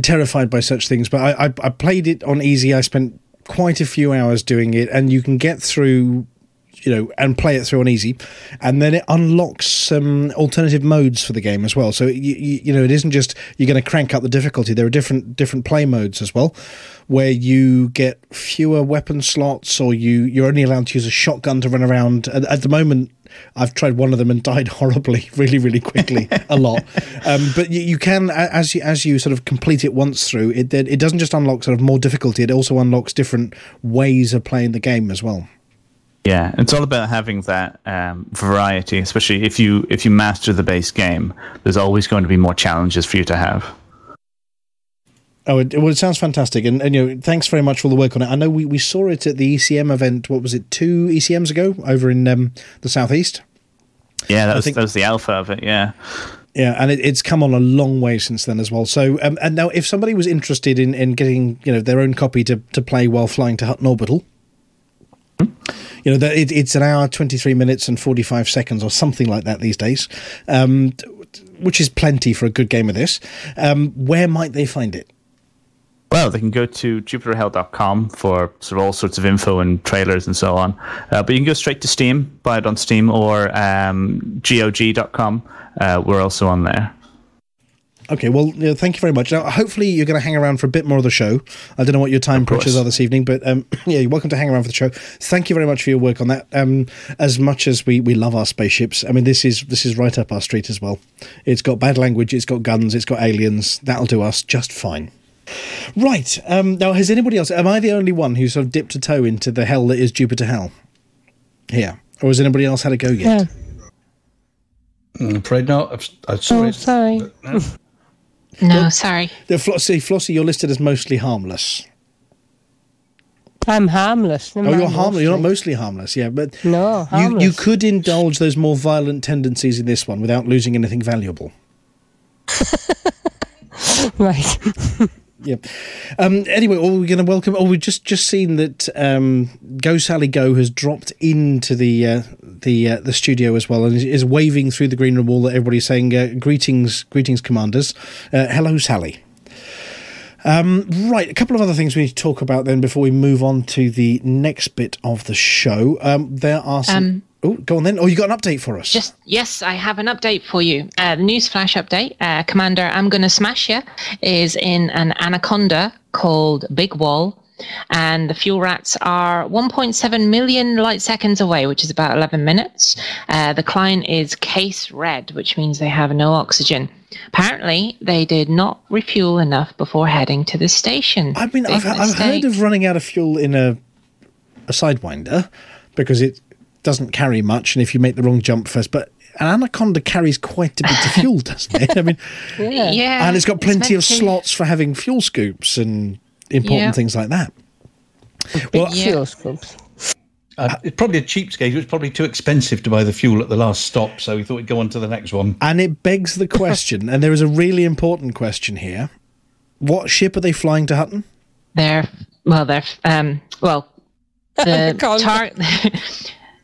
terrified by such things. But I played it on easy. I spent quite a few hours doing it, and you can get through, you know, and play it through on easy, and then it unlocks some alternative modes for the game as well. So you know, it isn't just you're going to crank up the difficulty. There are different play modes as well, where you get fewer weapon slots, or you're only allowed to use a shotgun to run around. At the moment, I've tried one of them and died horribly, really, really quickly, a lot. But you can, as you sort of complete it once through, it doesn't just unlock sort of more difficulty, it also unlocks different ways of playing the game as well. Yeah, it's all about having that variety, especially if you master the base game. There's always going to be more challenges for you to have. Oh, it sounds fantastic, and you know, thanks very much for all the work on it. I know we saw it at the ECM event. What was it, 2 ECMs ago, over in the southeast? Yeah, that was the alpha of it. Yeah. Yeah, and it's come on a long way since then as well. So, and now, if somebody was interested in getting, you know, their own copy to play while flying to Hutton Orbital, you know, it's an hour, 23 minutes and 45 seconds or something like that these days, which is plenty for a good game of this. Where might they find it? Well, they can go to jupiterhell.com for sort of all sorts of info and trailers and so on. But you can go straight to Steam, buy it on Steam, or GOG.com. We're also on there. Okay, well, thank you very much. Now, hopefully you're going to hang around for a bit more of the show. I don't know what your time pressures are this evening, but yeah, you're welcome to hang around for the show. Thank you very much for your work on that. As much as we love our spaceships, I mean, this is right up our street as well. It's got bad language, it's got guns, it's got aliens. That'll do us just fine. Right, now, has anybody else... Am I the only one who sort of dipped a toe into the hell that is Jupiter Hell here? Or has anybody else had a go yet? No. I'm afraid not. Sorry. No. No, well, sorry. Flossie, you're listed as mostly harmless. I'm harmless. You're harmless. You're not mostly harmless, yeah. But no, harmless. You could indulge those more violent tendencies in this one without losing anything valuable. Right. Yeah. Anyway, we're going to welcome... we've just seen that Go Sally Go has dropped into the studio as well, and is waving through the green room wall at everybody, saying, greetings, commanders. Hello, Sally. Right, a couple of other things we need to talk about then before we move on to the next bit of the show. There are some... Oh, go on then. Oh, you got an update for us? Yes, I have an update for you. The newsflash update, Commander I'm Gonna Smash Ya is in an anaconda called Big Wall, and the fuel rats are 1.7 million light seconds away, which is about 11 minutes. The client is case red, which means they have no oxygen. Apparently, they did not refuel enough before heading to the station. I mean, I've heard of running out of fuel in a Sidewinder, because it doesn't carry much, and if you make the wrong jump first, but an anaconda carries quite a bit of fuel, doesn't it? I mean, yeah, and it's got plenty of slots for having fuel scoops and important things like that. Fuel scoops. It's probably a cheapskate. It was probably too expensive to buy the fuel at the last stop, so we thought we'd go on to the next one. And it begs the question, and there is a really important question here. What ship are they flying to Hutton? The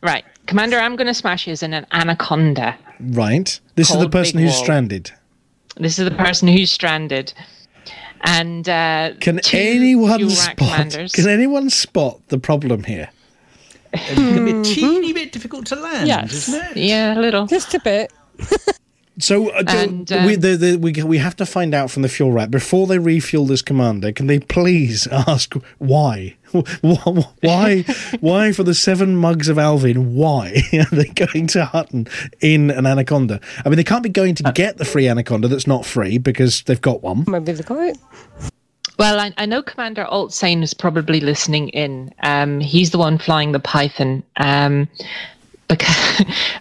Right. Commander I'm Gonna Smash is in an anaconda. Right. This is the person who's stranded. And can anyone spot the problem here? It's going to be a teeny bit difficult to land, isn't it? Yeah, a little. Just a bit. So we have to find out from the fuel rat before they refuel this commander. Can they please ask why? Why for the 7 mugs of Alvin? Why are they going to Hutton in an anaconda? I mean, they can't be going to get the free anaconda that's not free, because they've got one. Maybe they've got it. Well, I know Commander Altsane is probably listening in. He's the one flying the Python.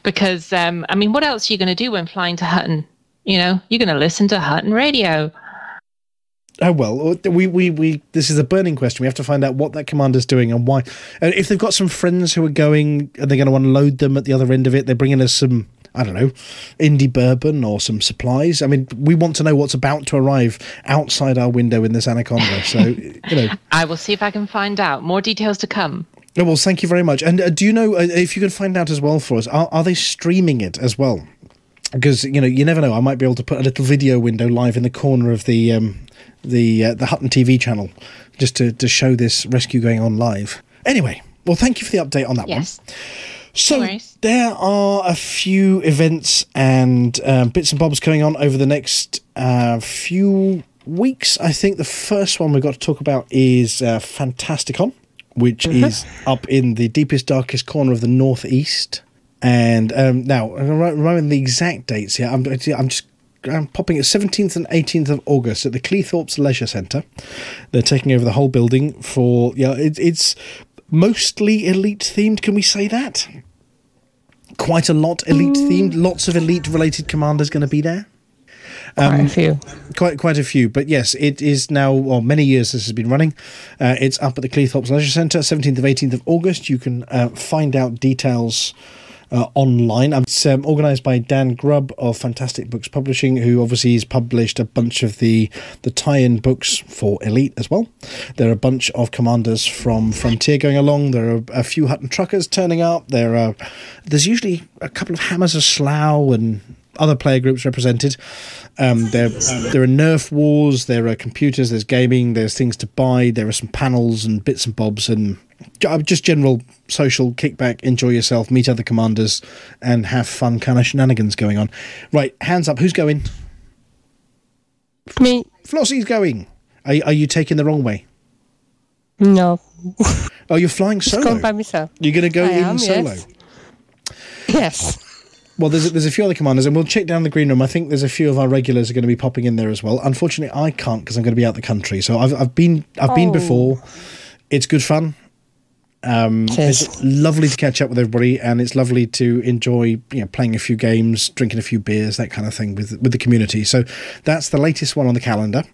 Because I mean, what else are you going to do when flying to Hutton? You know, you're going to listen to Hutton radio. Oh, well, we this is a burning question. We have to find out what that commander's doing and why. And if they've got some friends who are going and they're going to unload them at the other end of it, they're bringing us some, I don't know, indie bourbon or some supplies. I mean, we want to know what's about to arrive outside our window in this anaconda. So, you know. I will see if I can find out. More details to come. Oh, well, thank you very much. And do you know, if you can find out as well for us, are they streaming it as well? Because, you know, you never know. I might be able to put a little video window live in the corner of the Hutton TV channel just to show this rescue going on live. Anyway, well, thank you for the update on that one. So there are a few events and bits and bobs going on over the next few weeks. I think the first one we've got to talk about is Fantasticon, which is up in the deepest, darkest corner of the northeast. And now, I'm remembering the exact dates here. I'm popping it 17th and 18th of August at the Cleethorpes Leisure Centre. They're taking over the whole building for, yeah, it's mostly elite themed. Can we say that? Quite a lot elite themed. Lots of elite related commanders going to be there. Quite a few. But yes, it is now, well, many years this has been running. It's up at the Cleethorpes Leisure Centre, 17th of 18th of August. You can find out details online. It's organised by Dan Grubb of Fantastic Books Publishing, who obviously has published a bunch of the tie-in books for Elite as well. There are a bunch of commanders from Frontier going along. There are a few Hutton truckers turning up. There's usually a couple of Hammers of Slough and other player groups represented. There are Nerf wars, there are computers, there's gaming, there's things to buy, there are some panels and bits and bobs and just general social kickback, enjoy yourself, meet other commanders and have fun kind of shenanigans going on. Right, hands up, who's going? Me. Flossie's going. Are you taking the wrong way? No. Oh, you're flying solo? Just going by myself. You're going to go solo? Yes. Well, there's a few other commanders, and we'll check down the green room. I think there's a few of our regulars are going to be popping in there as well. Unfortunately, I can't because I'm going to be out the country. So I've been before. It's good fun. It's lovely to catch up with everybody, and it's lovely to enjoy, you know, playing a few games, drinking a few beers, that kind of thing with the community. So that's the latest one on the calendar.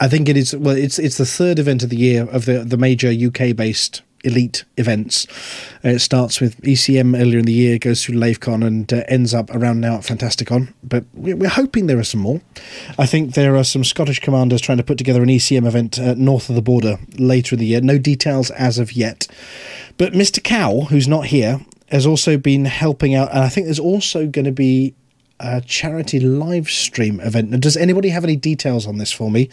I think it is. Well, it's the third event of the year of the major UK based elite events. It starts with ECM earlier in the year, goes through LaveCon and ends up around now at Fantasticon, but we're hoping there are some more. I think there are some Scottish commanders trying to put together an ECM event north of the border later in the year. No details as of yet, but Mr. Cow, who's not here, has also been helping out, and I think there's also going to be a charity live stream event. Now, does anybody have any details on this for me?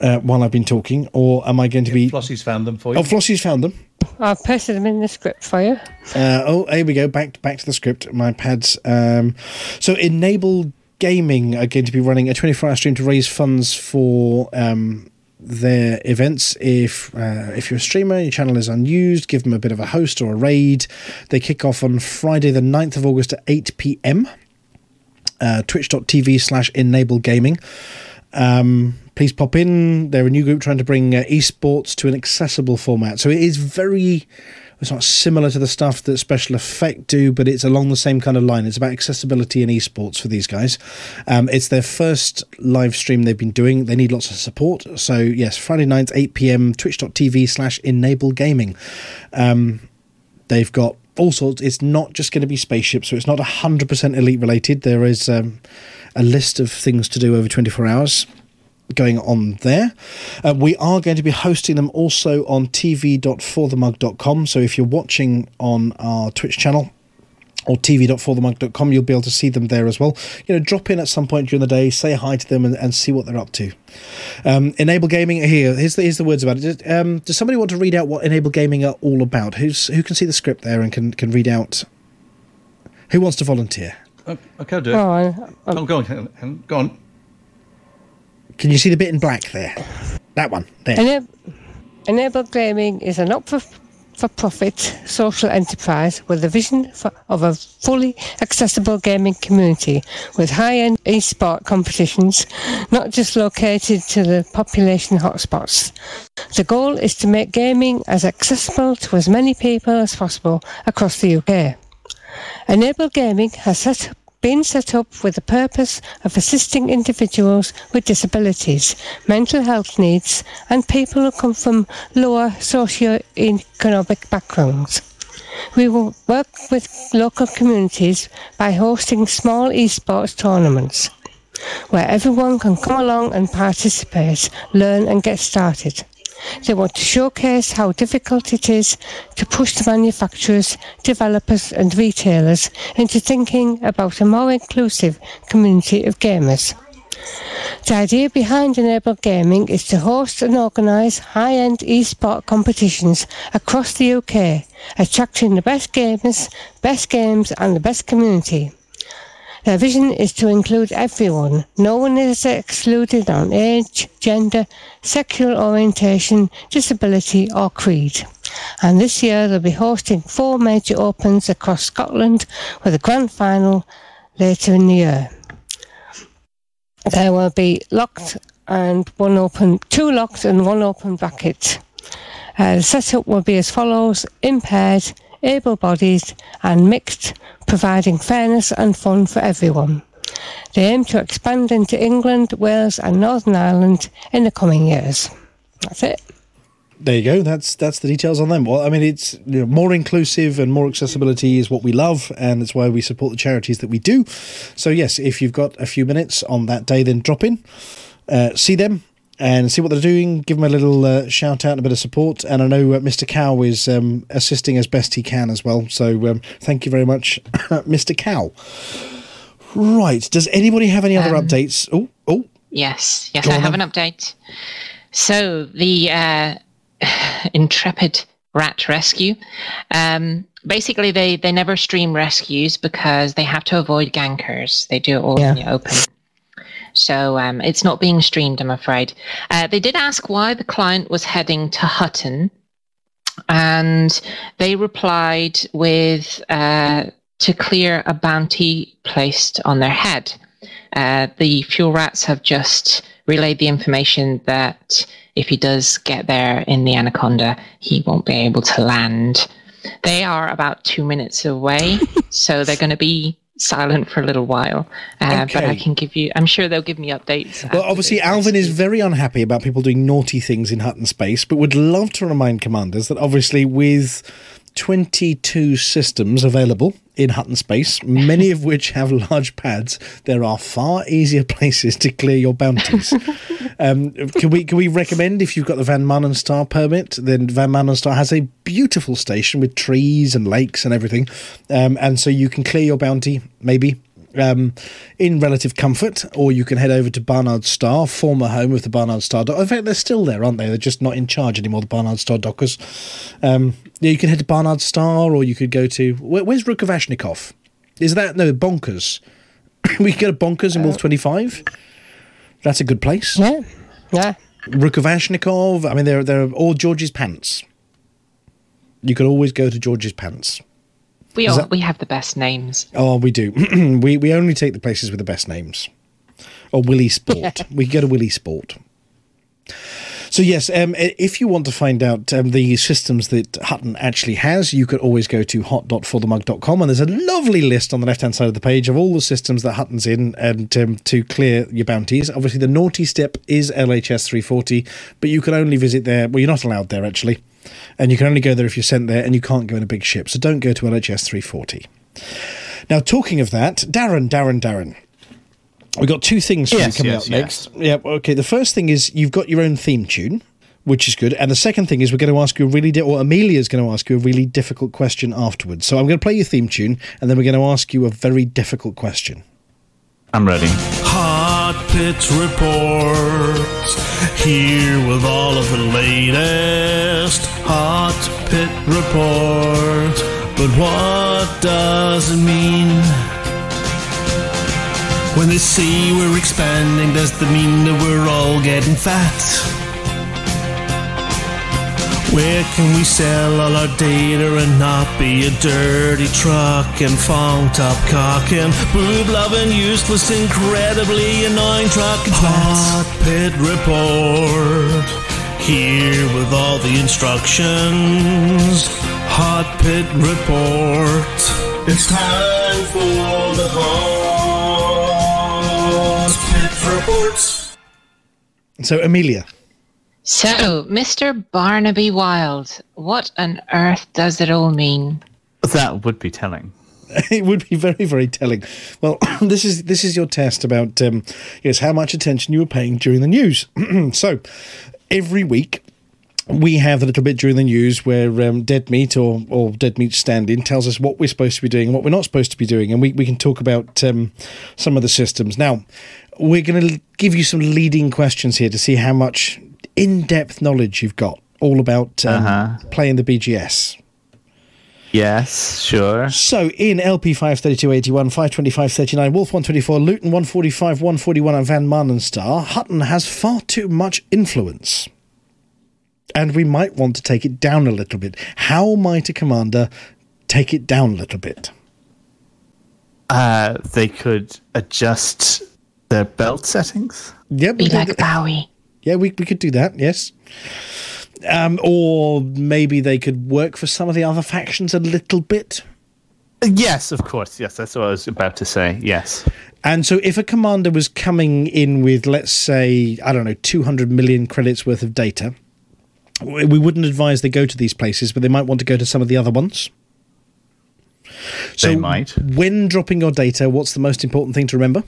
While I've been talking, or am I going to be... Flossie's found them for you. Oh, Flossie's found them. I've posted them in the script for you. Here we go, back to the script, my pads. So Enable Gaming are going to be running a 24-hour stream to raise funds for their events. If you're a streamer, your channel is unused, give them a bit of a host or a raid. They kick off on Friday the 9th of August at 8 p.m. Twitch.tv/Enable Gaming. Please pop in. They're a new group trying to bring esports to an accessible format. So it's not similar to the stuff that Special Effect do, but it's along the same kind of line. It's about accessibility in esports for these guys. It's their first live stream they've been doing. They need lots of support. So yes, Friday nights, 8 p.m, twitch.tv/Enable Gaming. They've got all sorts. It's not just going to be spaceships, so it's not 100% elite related. There is a list of things to do over 24 hours. Going on there. We are going to be hosting them also on tv.forthemug.com. So if you're watching on our Twitch channel or tv.forthemug.com, you'll be able to see them there as well. You know, drop in at some point during the day, say hi to them and see what they're up to. Enable Gaming here. Here's the words about it. Does somebody want to read out what Enable Gaming are all about? Who can see the script there and can read out? Who wants to volunteer? Okay, I'll do it. Go on. Can you see the bit in black there? That one, there. Enable Gaming is a not-for-profit social enterprise with a vision of a fully accessible gaming community with high-end esports competitions, not just located to the population hotspots. The goal is to make gaming as accessible to as many people as possible across the UK. Enable Gaming has set up been set up with the purpose of assisting individuals with disabilities, mental health needs, and people who come from lower socio-economic backgrounds. We will work with local communities by hosting small esports tournaments, where everyone can come along and participate, learn and get started. They want to showcase how difficult it is to push the manufacturers, developers and retailers into thinking about a more inclusive community of gamers. The idea behind Enable Gaming is to host and organise high-end eSport competitions across the UK, attracting the best gamers, best games and the best community. Their vision is to include everyone. No one is excluded on age, gender, sexual orientation, disability or creed. And this year they'll be hosting 4 major opens across Scotland with a grand final later in the year. There will be locked and one open, 2 locked and 1 open bracket. The setup will be as follows: impaired, able-bodied and mixed, providing fairness and fun for everyone. They aim to expand into England, Wales and Northern Ireland in the coming years. That's it. There you go. That's the details on them. Well, I mean, it's, you know, more inclusive and more accessibility is what we love, and it's why we support the charities that we do. So yes, if you've got a few minutes on that day, then drop in, see them, and see what they're doing. Give them a little shout out and a bit of support. And I know Mr. Cow is assisting as best he can as well. So thank you very much, Mr. Cow. Right. Does anybody have any other updates? Oh. Yes, I have an update. So the Intrepid Rat Rescue. Basically, they never stream rescues because they have to avoid gankers. They do it all in the open. So it's not being streamed, I'm afraid. They did ask why the client was heading to Hutton, and they replied with to clear a bounty placed on their head. The fuel rats have just relayed the information that if he does get there in the Anaconda, he won't be able to land. They are about 2 minutes away, so they're going to be silent for a little while, but I can give you, I'm sure they'll give me updates. Well, obviously Alvin is very unhappy about people doing naughty things in Hutton space, but would love to remind commanders that obviously with 22 systems available in Hutton space, many of which have large pads, there are far easier places to clear your bounties. Can we recommend, if you've got the Van Maanen's Star permit, then Van Maanen's Star has a beautiful station with trees and lakes and everything, and so you can clear your bounty maybe in relative comfort, or you can head over to Barnard's Star, former home of the Barnard's Star Dockers. In fact, they're still there, aren't they? They're just not in charge anymore, the Barnard's Star Dockers. Yeah, you can head to Barnard's Star, or you could go to... Where's Rukovashnikov? Is that... No, Bonkers. We could go to Bonkers in Wolf 25. That's a good place. Yeah. Rukovashnikov. I mean, they're all George's Pants. You could always go to George's Pants. We have the best names. Oh, we do. we only take the places with the best names. Or Willy Sport. We go to Willy Sport. So yes, if you want to find out the systems that Hutton actually has, you could always go to hot.forthemug.com, and there's a lovely list on the left-hand side of the page of all the systems that Hutton's in, and to clear your bounties. Obviously, the naughty step is LHS 340, but you can only visit there. Well, you're not allowed there, actually. And you can only go there if you're sent there, and you can't go in a big ship. So don't go to LHS 340. Now, talking of that, Darren. We've got 2 things for you coming up next. Yes. Yeah, okay. The first thing is you've got your own theme tune, which is good. And the second thing is we're going to ask you Amelia's going to ask you a really difficult question afterwards. So I'm going to play your theme tune, and then we're going to ask you a very difficult question. I'm ready. Hot Pits Report, here with all of the latest Hot Pit Report. But what does it mean? When they say we're expanding, does that mean that we're all getting fat? Where can we sell all our data and not be a dirty truck and phone-top cock and boob-loving, useless, incredibly annoying truck and twats? Hot Pit Report, here with all the instructions. Hot Pit Report. It's time for the hot Reports. So, Amelia. So, Mr. Barnaby Wilde, what on earth does it all mean? That would be telling. It would be very, very telling. Well, this is your test about yes, how much attention you were paying during the news. So, every week we have a little bit during the news where Dead Meat or Dead Meat Stand-In tells us what we're supposed to be doing and what we're not supposed to be doing, and we can talk about some of the systems. Now, we're going to give you some leading questions here to see how much in-depth knowledge you've got all about playing the BGS. Yes, sure. So, in LP 532-81, 525-39, Wolf 124, Luton 145-141, and Van Maanen's Star, Hutton has far too much influence. And we might want to take it down a little bit. How might a commander take it down a little bit? They could adjust their belt settings. Yep, be like Bowie. Yeah, we could do that, yes. Or maybe they could work for some of the other factions a little bit. Yes, of course. Yes, that's what I was about to say. Yes. And so if a commander was coming in with, let's say, I don't know, 200 million credits worth of data, we wouldn't advise they go to these places, but they might want to go to some of the other ones. So they might. When dropping your data, what's the most important thing to remember?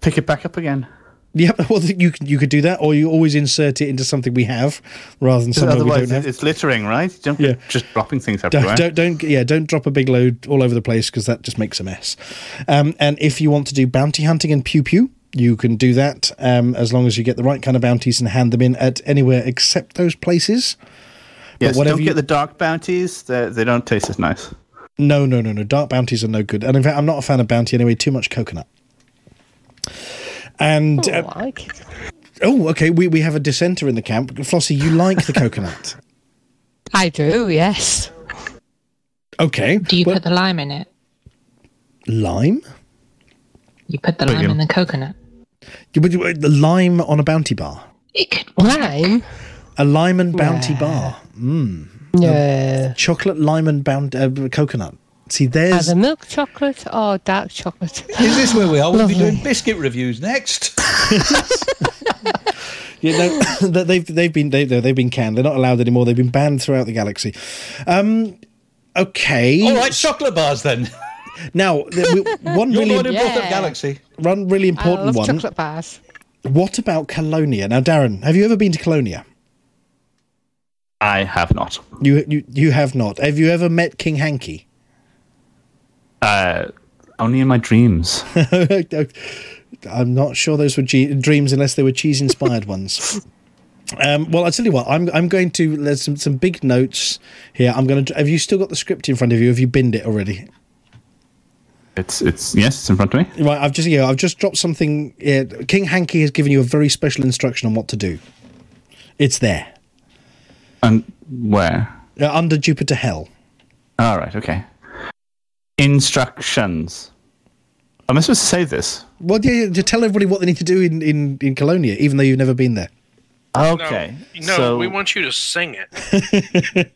Pick it back up again. Yeah, well, you could do that, or you always insert it into something we have rather than something we don't have. It's littering, right? Don't be just dropping things everywhere. Don't drop a big load all over the place because that just makes a mess. And if you want to do bounty hunting and pew pew, you can do that as long as you get the right kind of bounties and hand them in at anywhere except those places. Yes, but don't get the dark bounties. They don't taste as nice. No. Dark bounties are no good. And in fact, I'm not a fan of bounty anyway. Too much coconut. And I like it. Oh, okay. We have a dissenter in the camp. Flossie, you like the coconut? I do, yes. Okay. Do you put the lime in it? Lime? You put the lime in the coconut. You put the lime on a bounty bar. It could work. Lime? A lime and bounty bar. Mm. Yeah. Chocolate lime and coconut. See, there's either milk chocolate or dark chocolate. Is this where we are? We'll be doing biscuit reviews next. They've been canned. They're not allowed anymore. They've been banned throughout the galaxy. Okay. All right, chocolate bars then. Now, one really important I love chocolate bars. What about Colonia? Now, Darren, have you ever been to Colonia? I have not. You have not. Have you ever met King Hanky? Only in my dreams. I'm not sure those were dreams unless they were cheese-inspired ones. Well, I'll tell you what. I'm going to... There's some big notes here. Have you still got the script in front of you? Have you binned it already? It's in front of me. Right, I've just dropped something. Yeah, King Hanky has given you a very special instruction on what to do. It's there. And where? Under Jupiter Hell. All right, okay. Instructions. Am I supposed to say this? Well, yeah, to tell everybody what they need to do in Colonia, even though you've never been there. Okay. No, we want you to sing it.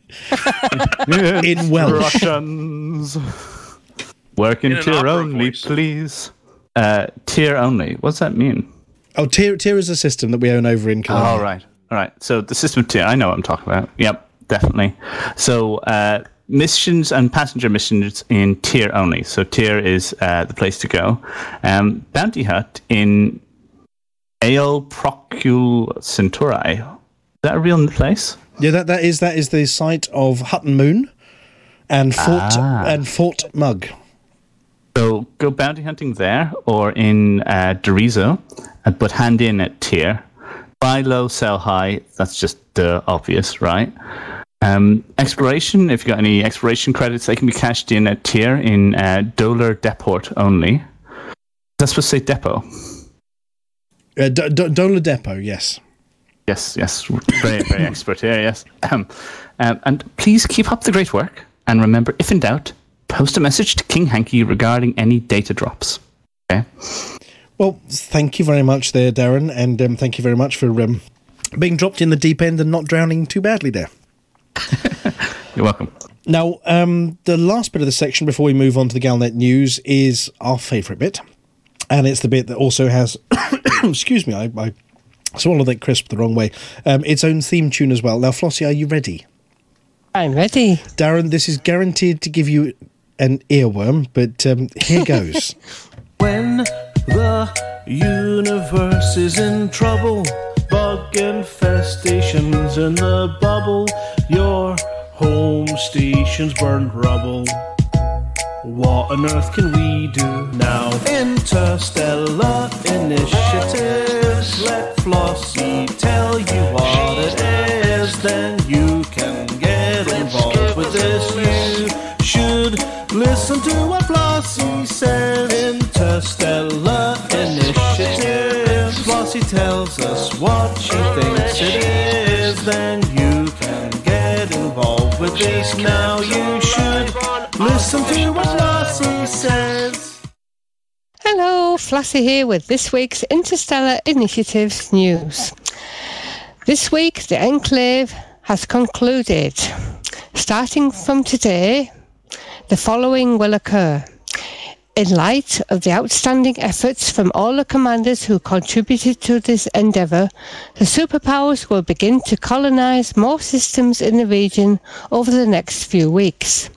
In Welsh. Instructions. Work in tier only, please. Tier only. What does that mean? Oh, tier is a system that we own over in Colonia. All right. So the system tier, I know what I'm talking about. Yep, definitely. So, missions and passenger missions in tier only. So tier is the place to go. Bounty Hut in Ale Procul Centauri. Is that a real place? Yeah, that is the site of Hutton Moon and Fort Mug. So go bounty hunting there or in Derizo, but hand in at tier. Buy low, sell high. That's just obvious, right? Exploration, if you've got any exploration credits, they can be cashed in at tier in Dollar Depot only. That's supposed to say depot. Dollar Depot, yes. Yes. Very, very expert here, yes. And please keep up the great work. And remember, if in doubt, post a message to King Hanky regarding any data drops. Okay. Well, thank you very much there, Darren. And thank you very much for being dropped in the deep end and not drowning too badly there. You're welcome. Now, the last bit of the section before we move on to the Galnet news is our favourite bit, and it's the bit that also has excuse me, I swallowed that crisp the wrong way, its own theme tune as well. Now, Flossie, are you ready? I'm ready. Darren, this is guaranteed to give you an earworm, but here goes. When the universe is in trouble, bug infestations in the bubble, your home station's burned rubble. What on earth can we do now? Interstellar initiatives. Let Flossie tell you what it is. Then you can get involved with this. You should listen to what Flossie says. Interstellar initiatives. Flossie tells us what she thinks it is. Then you can get involved with this. Now you should listen to what Flossie says. Hello, Flossie here with this week's Interstellar Initiatives news. This week, the Enclave has concluded. Starting from today, the following will occur. In light of the outstanding efforts from all the commanders who contributed to this endeavour, the superpowers will begin to colonise more systems in the region over the next few weeks.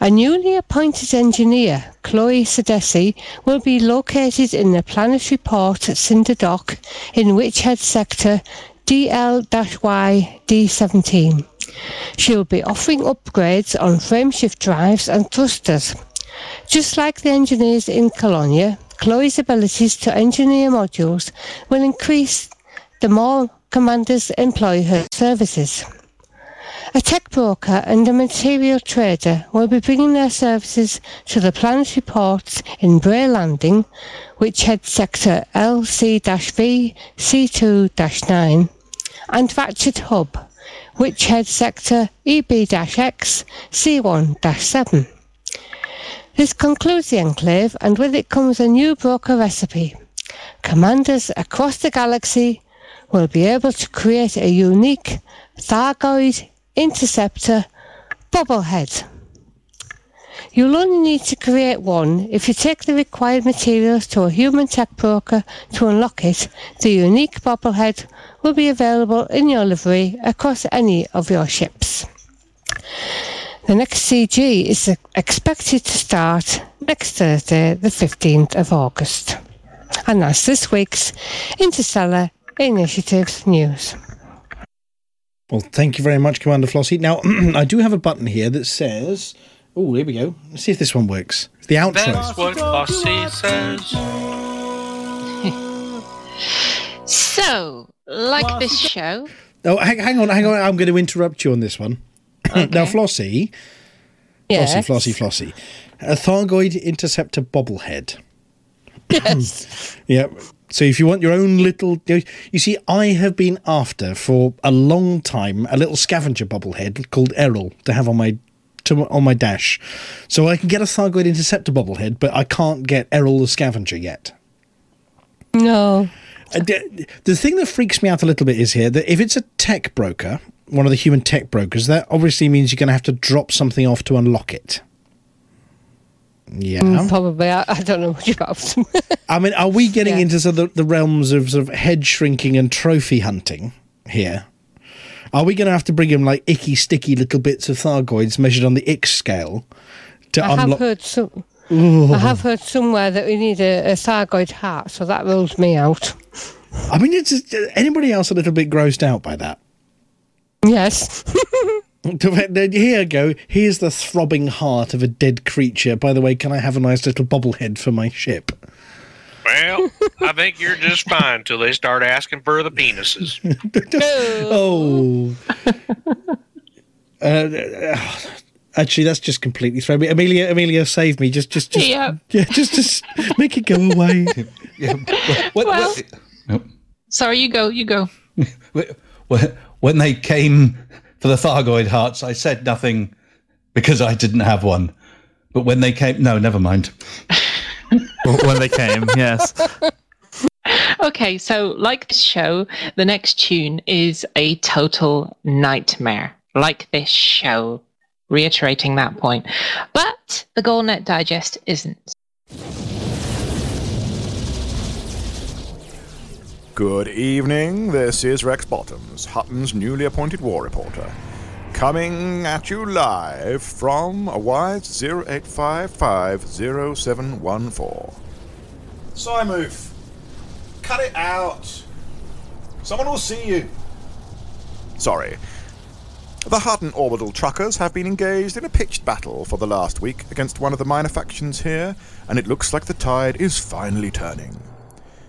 A newly appointed engineer, Chloe Sedessi, will be located in the planetary port at Cinder Dock in Witchhead Sector DL-Y D17. She will be offering upgrades on frameshift drives and thrusters. Just like the engineers in Colonia, Chloe's abilities to engineer modules will increase the more commanders employ her services. A tech broker and a material trader will be bringing their services to the planetary ports in Bray Landing, which heads sector LC-V C2-9, and Ratchet Hub, which heads sector EB-X C1-7. This concludes the Enclave, and with it comes a new broker recipe. Commanders across the galaxy will be able to create a unique Thargoid Interceptor bobblehead. You'll only need to create one if you take the required materials to a human tech broker to unlock it. The unique bobblehead will be available in your livery across any of your ships. The next CG is expected to start next Thursday, the 15th of August. And that's this week's Interstellar Initiatives news. Well, thank you very much, Commander Flossie. Now, I do have a button here that says... Oh, here we go. Let's see if this one works. It's the outro. That's what Flossie says. So, like this show... Oh, hang on. I'm going to interrupt you on this one. Okay. Now, Flossie, yes. Flossie, a Thargoid Interceptor bobblehead. Yes. Yeah. So if you want your own little... You see, I have been after, for a long time, a little scavenger bobblehead called Errol to have on my dash. So I can get a Thargoid Interceptor bobblehead, but I can't get Errol the Scavenger yet. No. The thing that freaks me out a little bit is here that if it's a tech broker... one of the human tech brokers, that obviously means you're going to have to drop something off to unlock it. Yeah. Probably. I don't know much about them. I mean, are we getting into sort of the realms of sort of head shrinking and trophy hunting here? Are we going to have to bring him like icky, sticky little bits of Thargoids measured on the Ick scale to unlock... I have heard somewhere that we need a Thargoid heart, so that rules me out. I mean, it's just, anybody else a little bit grossed out by that? Yes. Here I go. Here's the throbbing heart of a dead creature. By the way, can I have a nice little bobblehead for my ship? Well, I think you're just fine till they start asking for the penises. Oh. Actually, that's just completely thrown me. Amelia, save me. Just, yep. Yeah, just make it go away. Yeah. What? Nope. Sorry, you go. What? When they came for the Thargoid hearts, I said nothing because I didn't have one. But when they came... No, never mind. When they came, yes. Okay, so like this show, the next tune is a total nightmare. Like this show. Reiterating that point. But the Goalnet Digest isn't. Good evening, this is Rex Bottoms, Hutton's newly appointed war reporter, coming at you live from a wise 08550714. Symoof, cut it out. Someone will see you. Sorry. The Hutton Orbital truckers have been engaged in a pitched battle for the last week against one of the minor factions here, and it looks like the tide is finally turning.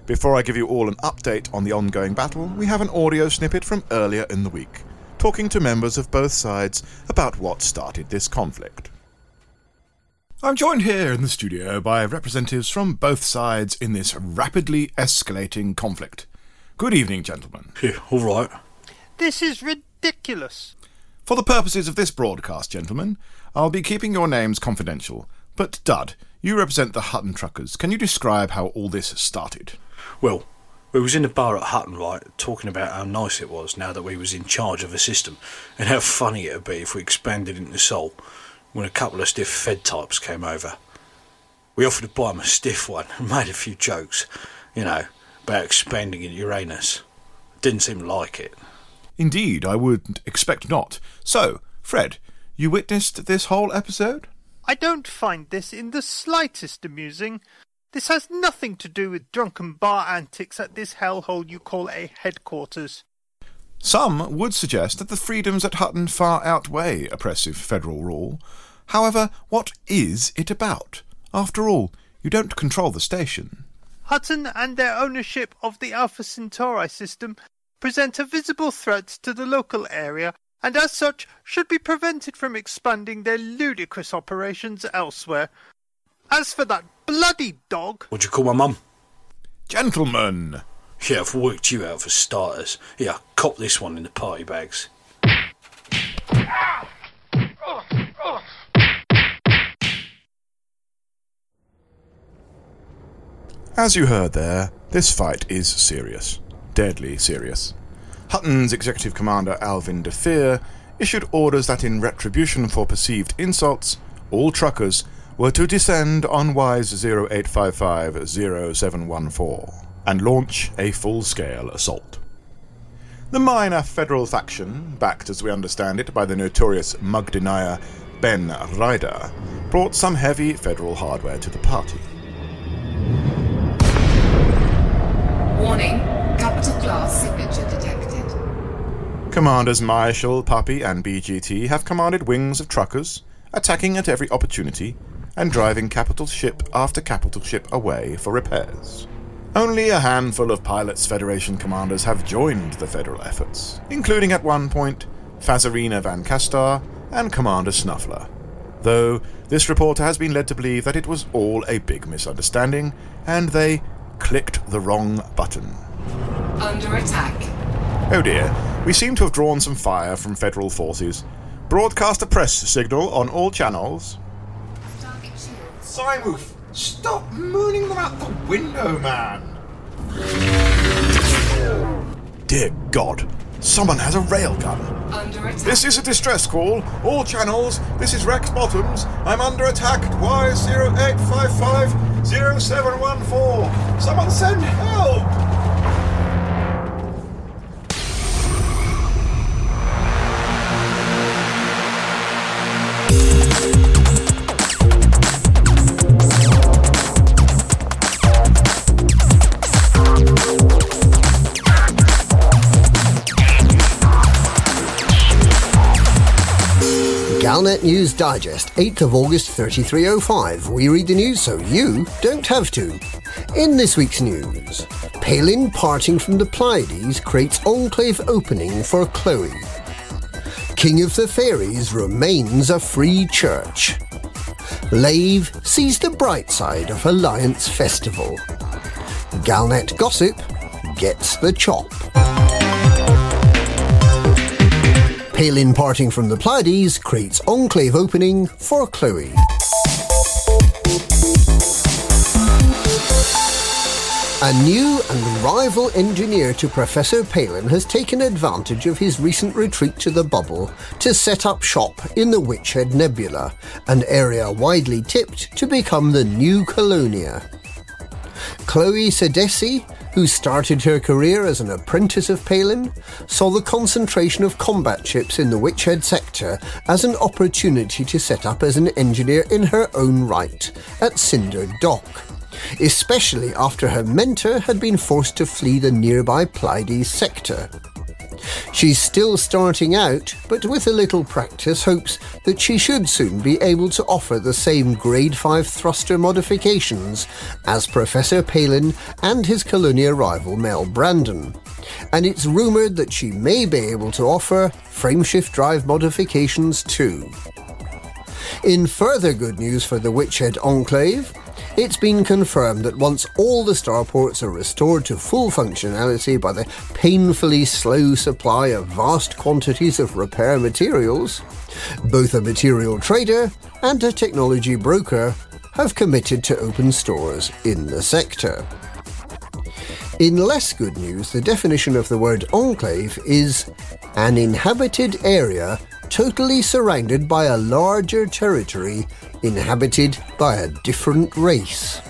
Before I give you all an update on the ongoing battle, we have an audio snippet from earlier in the week, talking to members of both sides about what started this conflict. I'm joined here in the studio by representatives from both sides in this rapidly escalating conflict. Good evening, gentlemen. Yeah, all right. This is ridiculous. For the purposes of this broadcast, gentlemen, I'll be keeping your names confidential, but Dud, you represent the Hutton truckers. Can you describe how all this started? Well, we was in the bar at Hutton, right, talking about how nice it was now that we was in charge of a system, and how funny it would be if we expanded into Sol, when a couple of stiff Fed types came over. We offered to buy them a stiff one, and made a few jokes, you know, about expanding into Uranus. Didn't seem like it. Indeed, I would expect not. So, Fred, you witnessed this whole episode? I don't find this in the slightest amusing. This has nothing to do with drunken bar antics at this hellhole you call a headquarters. Some would suggest that the freedoms at Hutton far outweigh oppressive federal rule. However, what is it about? After all, you don't control the station. Hutton and their ownership of the Alpha Centauri system present a visible threat to the local area and as such should be prevented from expanding their ludicrous operations elsewhere. As for that bloody dog... What'd you call my mum? Gentlemen! Yeah, I've worked you out for starters. Yeah, cop this one in the party bags. As you heard there, this fight is serious. Deadly serious. Hutton's executive commander, Alvin DeFeer, issued orders that in retribution for perceived insults, all truckers were to descend on WISE 0855-0714 and launch a full-scale assault. The minor federal faction, backed as we understand it by the notorious mug denier Ben Ryder, brought some heavy federal hardware to the party. Warning, capital class signature detected. Commanders Myshal, Puppy and BGT have commanded wings of truckers, attacking at every opportunity, and driving capital ship after capital ship away for repairs. Only a handful of Pilots Federation commanders have joined the federal efforts, including at one point Fazarina Van Castar and Commander Snuffler, though this reporter has been led to believe that it was all a big misunderstanding and they clicked the wrong button. Under attack. Oh dear, we seem to have drawn some fire from federal forces. Broadcast a press signal on all channels. Symoof, stop mooning them out the window, man! Dear God, someone has a railgun. Under attack. This is a distress call. All channels, this is Rex Bottoms. I'm under attack at Y0855-0714. Someone send help! Galnet News Digest, 8th of August 3305. We read the news so you don't have to. In this week's news, Palin parting from the Pleiades creates Enclave opening for Chloe. King of the Fairies remains a free church. Lave sees the bright side of Alliance Festival. Galnet Gossip gets the chop. Palin parting from the Pleiades creates Enclave opening for Chloe. A new and rival engineer to Professor Palin has taken advantage of his recent retreat to the bubble to set up shop in the Witchhead Nebula, an area widely tipped to become the new Colonia. Chloe Sedessi who started her career as an apprentice of Palin, saw the concentration of combat ships in the Witchhead sector as an opportunity to set up as an engineer in her own right at Cinder Dock, especially after her mentor had been forced to flee the nearby Pleiades sector. She's still starting out, but with a little practice hopes that she should soon be able to offer the same Grade 5 thruster modifications as Professor Palin and his Colonia rival Mel Brandon, and it's rumoured that she may be able to offer frameshift drive modifications too. In further good news for the Witchhead Enclave, it's been confirmed that once all the starports are restored to full functionality by the painfully slow supply of vast quantities of repair materials, both a material trader and a technology broker have committed to open stores in the sector. In less good news, the definition of the word enclave is an inhabited area totally surrounded by a larger territory inhabited by a different race.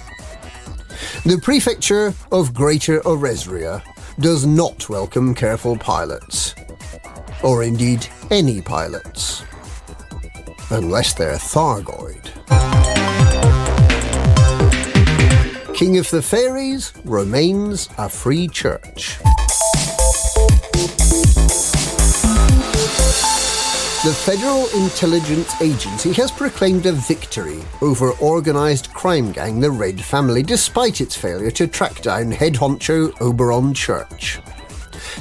The prefecture of Greater Oresria does not welcome careful pilots, or indeed any pilots, unless they're Thargoid. King of the Fairies remains a free church. The Federal Intelligence Agency has proclaimed a victory over organised crime gang the Red Family despite its failure to track down head honcho Oberon Church.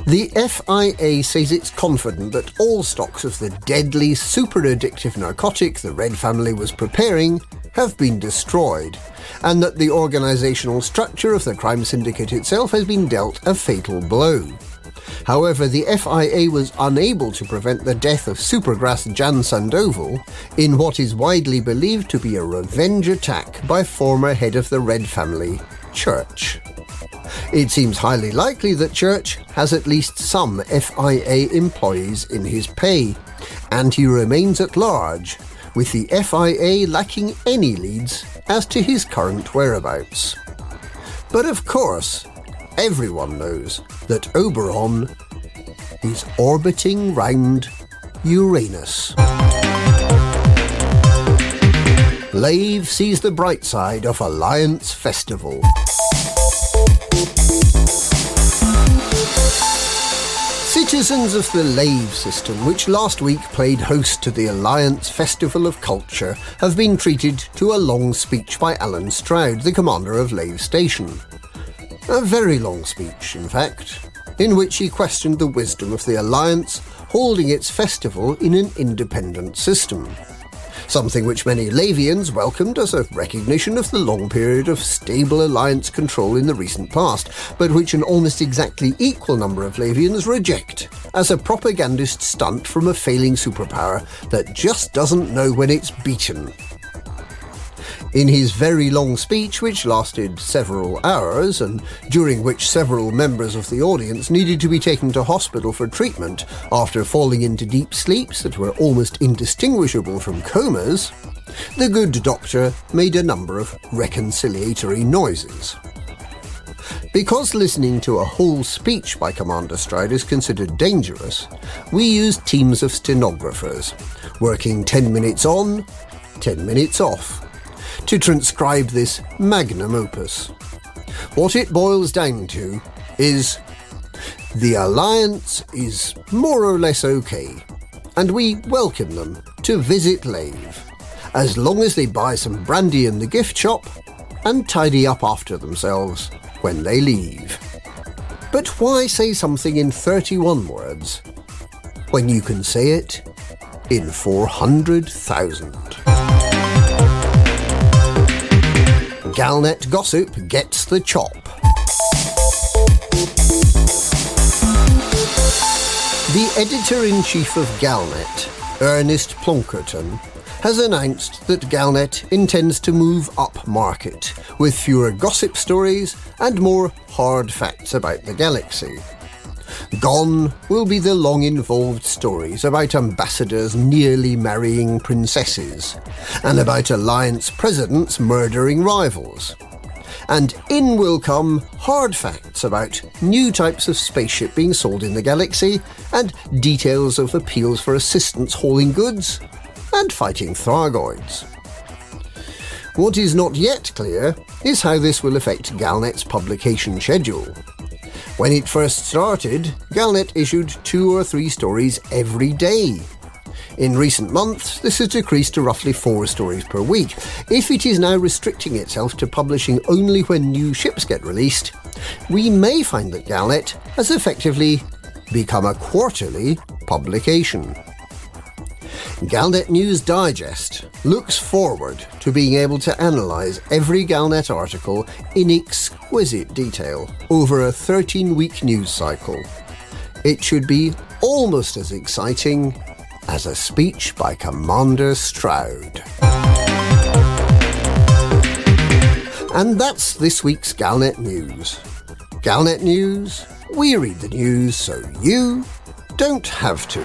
The FIA says it's confident that all stocks of the deadly, super-addictive narcotic the Red Family was preparing have been destroyed, and that the organisational structure of the crime syndicate itself has been dealt a fatal blow. However, the FIA was unable to prevent the death of Supergrass Jan Sandoval in what is widely believed to be a revenge attack by former head of the Red Family, Church. It seems highly likely that Church has at least some FIA employees in his pay, and he remains at large, with the FIA lacking any leads as to his current whereabouts. But of course, everyone knows that Oberon is orbiting round Uranus. Lave sees the bright side of Alliance Festival. Citizens of the Lave system, which last week played host to the Alliance Festival of Culture, have been treated to a long speech by Alan Stroud, the commander of Lave Station. A very long speech, in fact, in which he questioned the wisdom of the Alliance holding its festival in an independent system, something which many Lavians welcomed as a recognition of the long period of stable Alliance control in the recent past, but which an almost exactly equal number of Lavians reject as a propagandist stunt from a failing superpower that just doesn't know when it's beaten. In his very long speech, which lasted several hours, and during which several members of the audience needed to be taken to hospital for treatment after falling into deep sleeps that were almost indistinguishable from comas, the good doctor made a number of reconciliatory noises. Because listening to a whole speech by Commander Stroud is considered dangerous, we used teams of stenographers, working 10 minutes on, 10 minutes off, to transcribe this magnum opus. What it boils down to is, the Alliance is more or less okay, and we welcome them to visit Lave, as long as they buy some brandy in the gift shop and tidy up after themselves when they leave. But why say something in 31 words when you can say it in 400,000? Galnet gossip gets the chop. The editor-in-chief of Galnet, Ernest Plonkerton, has announced that Galnet intends to move up market with fewer gossip stories and more hard facts about the galaxy. Gone will be the long-involved stories about ambassadors nearly marrying princesses, and about Alliance presidents murdering rivals, and in will come hard facts about new types of spaceship being sold in the galaxy, and details of appeals for assistance hauling goods, and fighting Thargoids. What is not yet clear is how this will affect Galnet's publication schedule. When it first started, Galnet issued 2 or 3 stories every day. In recent months, this has decreased to roughly 4 stories per week. If it is now restricting itself to publishing only when new ships get released, we may find that Galnet has effectively become a quarterly publication. Galnet News Digest looks forward to being able to analyse every Galnet article in exquisite detail over a 13-week news cycle. It should be almost as exciting as a speech by Commander Stroud. And that's this week's Galnet News. Galnet News, we read the news so you don't have to.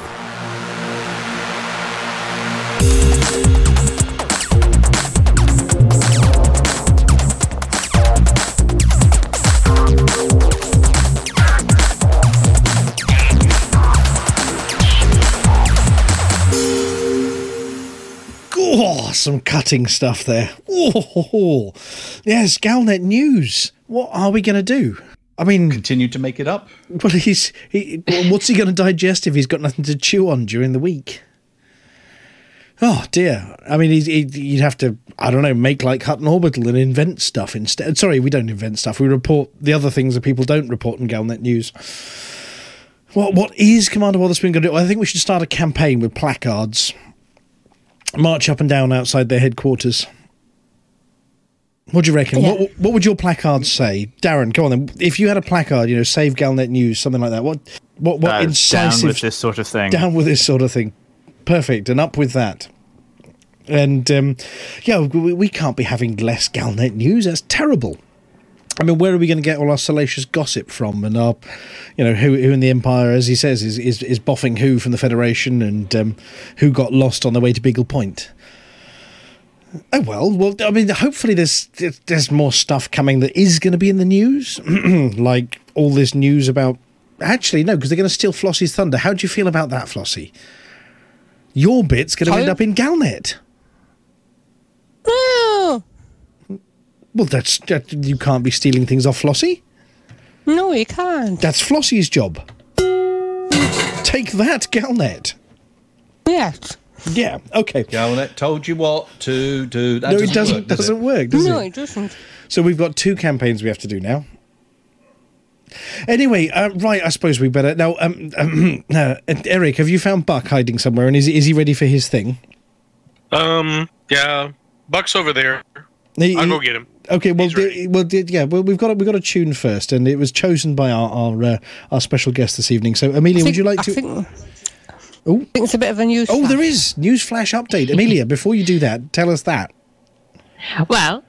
Oh, some cutting stuff there. Oh, yes, Galnet News. What are we going to do? I mean... continue to make it up. Well, what's he going to digest if he's got nothing to chew on during the week? Oh, dear. I mean, you'd have to, I don't know, make like Hutton Orbital and invent stuff instead. Sorry, we don't invent stuff. We report the other things that people don't report in Galnet News. What is Commander Wotherspoon going to do? I think we should start a campaign with placards. March up and down outside their headquarters. What do you reckon? Yeah. What would your placard say? Darren, go on then. If you had a placard, you know, save Galnet News, something like that. What incisive... Down with this sort of thing. Down with this sort of thing. Perfect, and up with that. And, we can't be having less Galnet News. That's terrible. I mean, where are we going to get all our salacious gossip from? And our, you know, who in the Empire, as he says, is boffing who from the Federation, and who got lost on the way to Beagle Point. Oh well. I mean, hopefully there's more stuff coming that is going to be in the news, like all this news about. Actually, no, because they're going to steal Flossie's thunder. How do you feel about that, Flossie? Your bit's going to end up in Galnet. Oh. Well, you can't be stealing things off Flossie. No, you can't. That's Flossie's job. Take that, Galnet. Yes. Yeah, okay. Galnet told you what to do. That no, doesn't work, does it? No, it doesn't. So we've got 2 campaigns we have to do now. Anyway, right, I suppose we better... Now, Eric, have you found Buck hiding somewhere, and is he ready for his thing? Yeah, Buck's over there. I'll go get him. Okay, well, we've got a tune first, and it was chosen by our special guest this evening. So, Amelia, would you like to? I think it's a bit of a news. Oh, there is newsflash update, Amelia. Before you do that, tell us that. Well,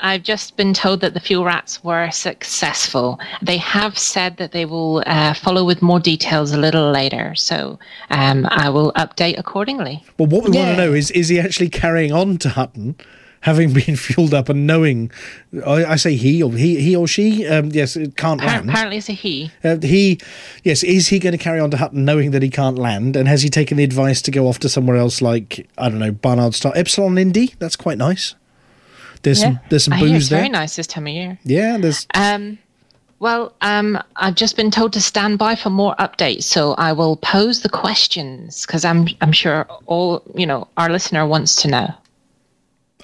I've just been told that the fuel rats were successful. They have said that they will follow with more details a little later, so I will update accordingly. Well, what we want to know is he actually carrying on to Hutton? Having been fueled up and knowing, I say he or she. Yes, it can't land. Apparently, it's a he. Is he going to carry on to Hutton knowing that he can't land? And has he taken the advice to go off to somewhere else, like I don't know, Barnard Star, Epsilon Indy? That's quite nice. There's some booze it's there. Very nice this time of year. Yeah, there's. I've just been told to stand by for more updates, so I will pose the questions because I'm sure all our listener wants to know.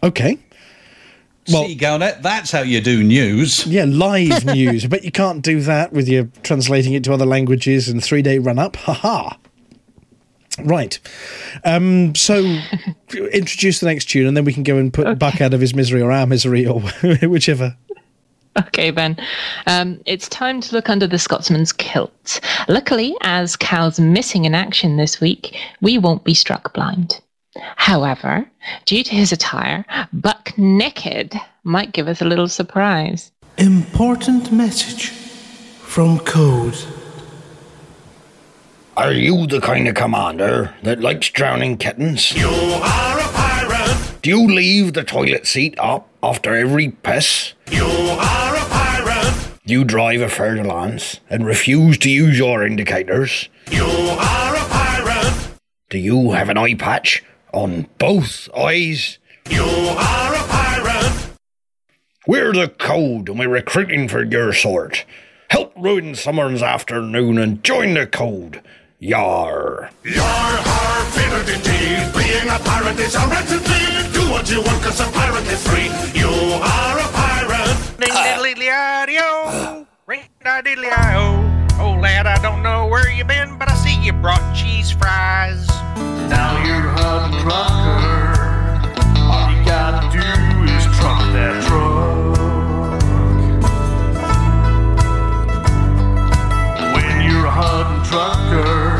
Okay. Well, see, Galnet, that's how you do news. Yeah, live news. But you can't do that with your translating it to other languages and 3-day run-up. Ha-ha. Right. So introduce the next tune, and then we can go and put Buck out of his misery or our misery or whichever. Okay, Ben. It's time to look under the Scotsman's kilt. Luckily, as Cal's missing in action this week, we won't be struck blind. However, due to his attire, Buck Naked might give us a little surprise. Important message from Code. Are you the kind of commander that likes drowning kittens? You are a pirate! Do you leave the toilet seat up after every piss? You are a pirate. You drive a Ferdinand and refuse to use your indicators. You are a pirate. Do you have an eye patch on both eyes? You are a pirate. We're the Code and we're recruiting for your sort. Help ruin someone's afternoon and join the Code. Yar. Yar, har, fiddle-dee-dee. Being a pirate is a recipe. Do what you want, cause a pirate is free. You are a pirate. Ding-diddly-dee-io. Ring-da-diddly-io. Oh, lad, I don't know where you been, but I see you brought cheese fries. Now you're a trucker. All you gotta do is truck that truck. When you're a Hutton trucker,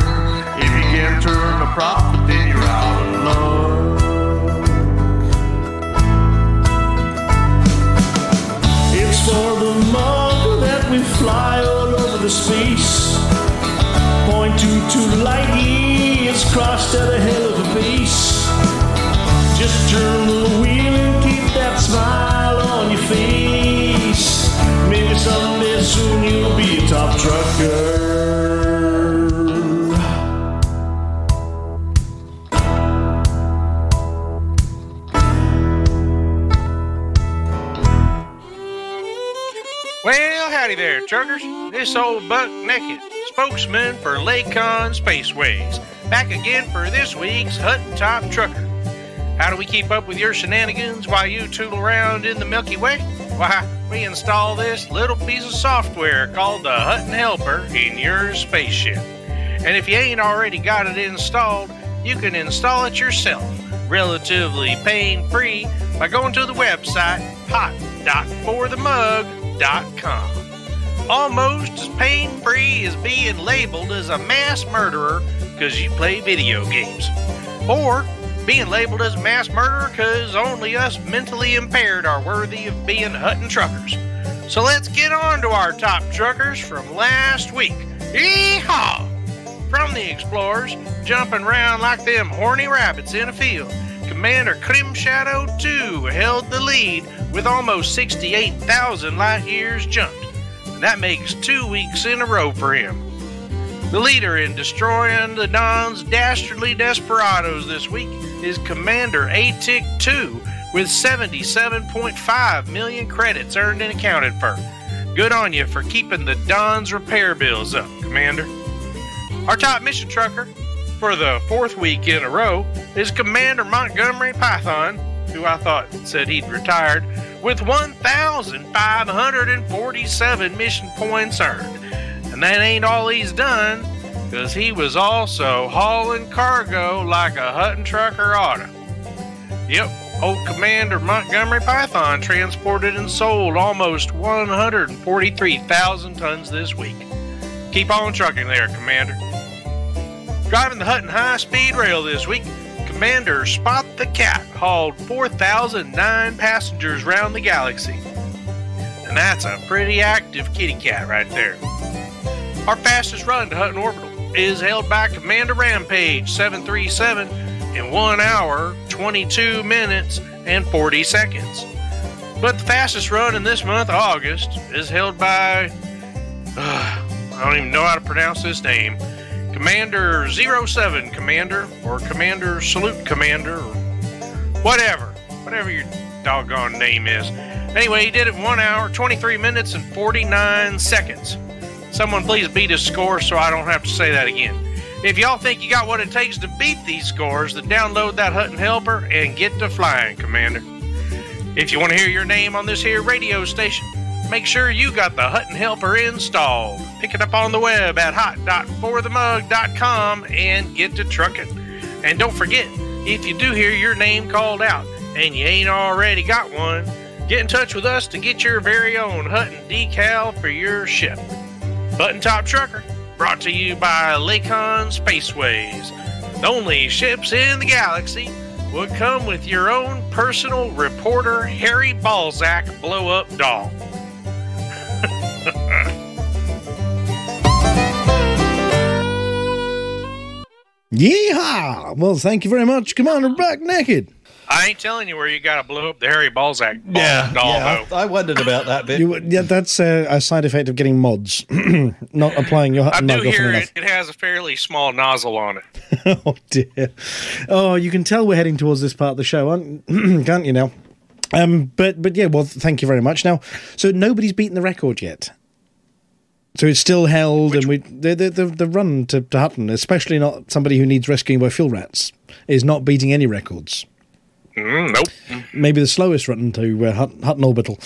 if you can't turn a profit, then you're out of luck. It's for the mug that we fly all over the space. Point to the light is crossed at a hell of a pace. Just turn the wheel and keep that smile on your face. Maybe someday soon you'll be a top trucker. Well, howdy there, truckers. This old Buck Naked, spokesman for Lacon Spaceways, back again for this week's Hutton Top Trucker. How do we keep up with your shenanigans while you tootle around in the Milky Way? Why, we install this little piece of software called the Hutton Helper in your spaceship. And if you ain't already got it installed, you can install it yourself, relatively pain-free, by going to the website hot.forthemug.com. Almost as pain-free as being labeled as a mass murderer because you play video games. Or being labeled as a mass murderer because only us mentally impaired are worthy of being Hutton truckers. So let's get on to our top truckers from last week. Yeehaw! From the Explorers, jumping around like them horny rabbits in a field, Commander Crimshadow 2 held the lead with almost 68,000 light-years jumped. That makes 2 weeks in a row for him. The leader in destroying the Don's dastardly desperados this week is Commander ATIC 2 with 77.5 million credits earned and accounted for. Good on you for keeping the Don's repair bills up, Commander. Our top mission trucker for the fourth week in a row is Commander Montgomery Python, who I thought said he'd retired, with 1,547 mission points earned. And that ain't all he's done, because he was also hauling cargo like a Hutton trucker oughta. Yep, old Commander Montgomery Python transported and sold almost 143,000 tons this week. Keep on trucking there, Commander. Driving the Hutton high-speed rail this week, Commander Spot the Cat hauled 4,009 passengers round the galaxy. And that's a pretty active kitty cat right there. Our fastest run to Hutton Orbital is held by Commander Rampage 737 in 1 hour, 22 minutes, and 40 seconds. But the fastest run in this month, August, is held by... I don't even know how to pronounce this name. Commander 07 Commander, or Commander Salute Commander, or whatever your doggone name is. Anyway, he did it in 1 hour, 23 minutes, and 49 seconds. Someone please beat his score so I don't have to say that again. If y'all think you got what it takes to beat these scores, then download that Hutton Helper and get to flying, Commander. If you want to hear your name on this here radio station, make sure you got the Hutton Helper installed. Pick it up on the web at hot.forthemug.com and get to trucking. And don't forget, if you do hear your name called out and you ain't already got one, get in touch with us to get your very own Hutton decal for your ship. Hutton Top Trucker, brought to you by Lacon Spaceways. The only ships in the galaxy will come with your own personal reporter Harry Balzac blow-up doll. Yeehaw! Well, thank you very much, Commander Buck Naked. I ain't telling you where you got to blow up the Harry Balzac. I wondered about that bit. That's a side effect of getting mods, not applying your. I do hear it has a fairly small nozzle on it. Oh dear! Oh, you can tell we're heading towards this part of the show, can't you now? But yeah, well, thank you very much. Now, so nobody's beaten the record yet. So it's still held, and the run to Hutton, especially not somebody who needs rescuing by fuel rats, is not beating any records. Nope. Maybe the slowest run to Hutton Orbital.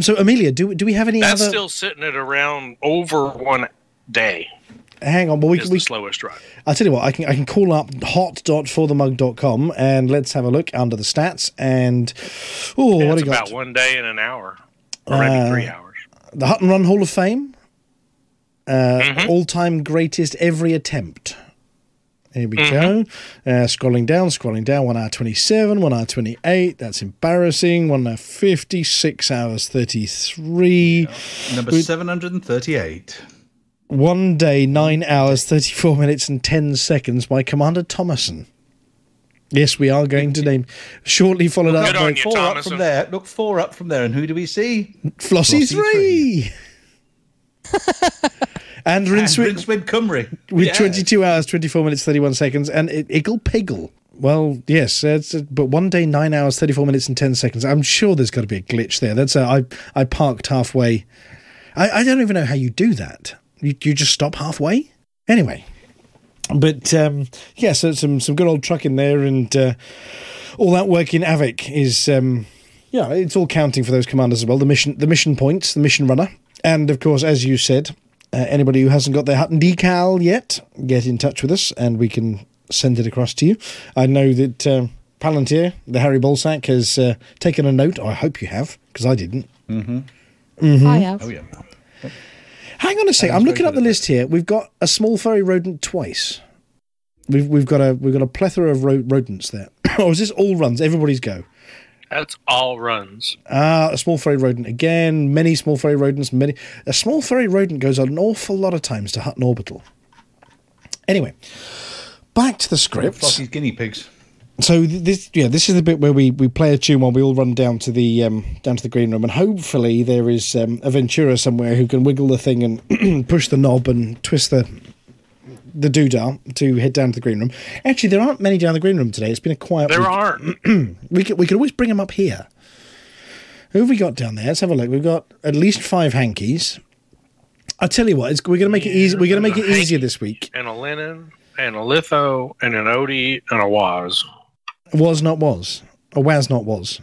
So, Amelia, do we have any other... That's still sitting at around over 1 day. Hang on. Well, the slowest run. I'll tell you what, I can call up hot.forthemug.com and let's have a look under the stats. And, what do you got? It's about 1 day and an hour, or maybe 3 hours. The Hutton Run Hall of Fame. All-time greatest every attempt. Here we go. Scrolling down. 1 hour 27, 1 hour 28. That's embarrassing. 1 hour 50, 6 hours 33. Yeah. Number 738. 1 day, 9 hours, 34 minutes and 10 seconds by Commander Thomason. Yes, we are going to name. Shortly followed up by four up from there. Look, four up from there. And who do we see? Flossie three. And Rincewind Cymru with 22 hours 24 minutes 31 seconds and Iggle Piggle. Well, yes, but 1 day 9 hours 34 minutes and 10 seconds. I'm sure there's got to be a glitch there. That's I parked halfway. I don't even know how you do that. You just stop halfway anyway. But so some good old truck in there and all that work in AVIC is it's all counting for those commanders as well. The mission points, the mission runner. And, of course, as you said, anybody who hasn't got their Hutton decal yet, get in touch with us and we can send it across to you. I know that Palantir, the Harry Balzac, has taken a note. I hope you have, because I didn't. I have. Oh, yeah. Hang on a sec. I'm looking up the list here. We've got a small furry rodent twice. We've got a plethora of rodents there. Or is this all runs? Everybody's go. That's all runs. A small furry rodent again. Many small furry rodents. A small furry rodent goes on an awful lot of times to Hutton Orbital. Anyway, back to the script. Flossie's guinea pigs. So this is the bit where we play a tune while we all run down to the green room, and hopefully there is a Ventura somewhere who can wiggle the thing and push the knob and twist the doodah to head down to the green room. Actually, there aren't many down the green room today. It's been a quiet week. There aren't. We could always bring them up here. Who have we got down there? Let's have a look. We've got at least 5 hankies. I'll tell you what, we're going to make it easy. We're going to make it easier this week. And a linen, and a litho, and an odie, and a waz. Was not was. A waz not was.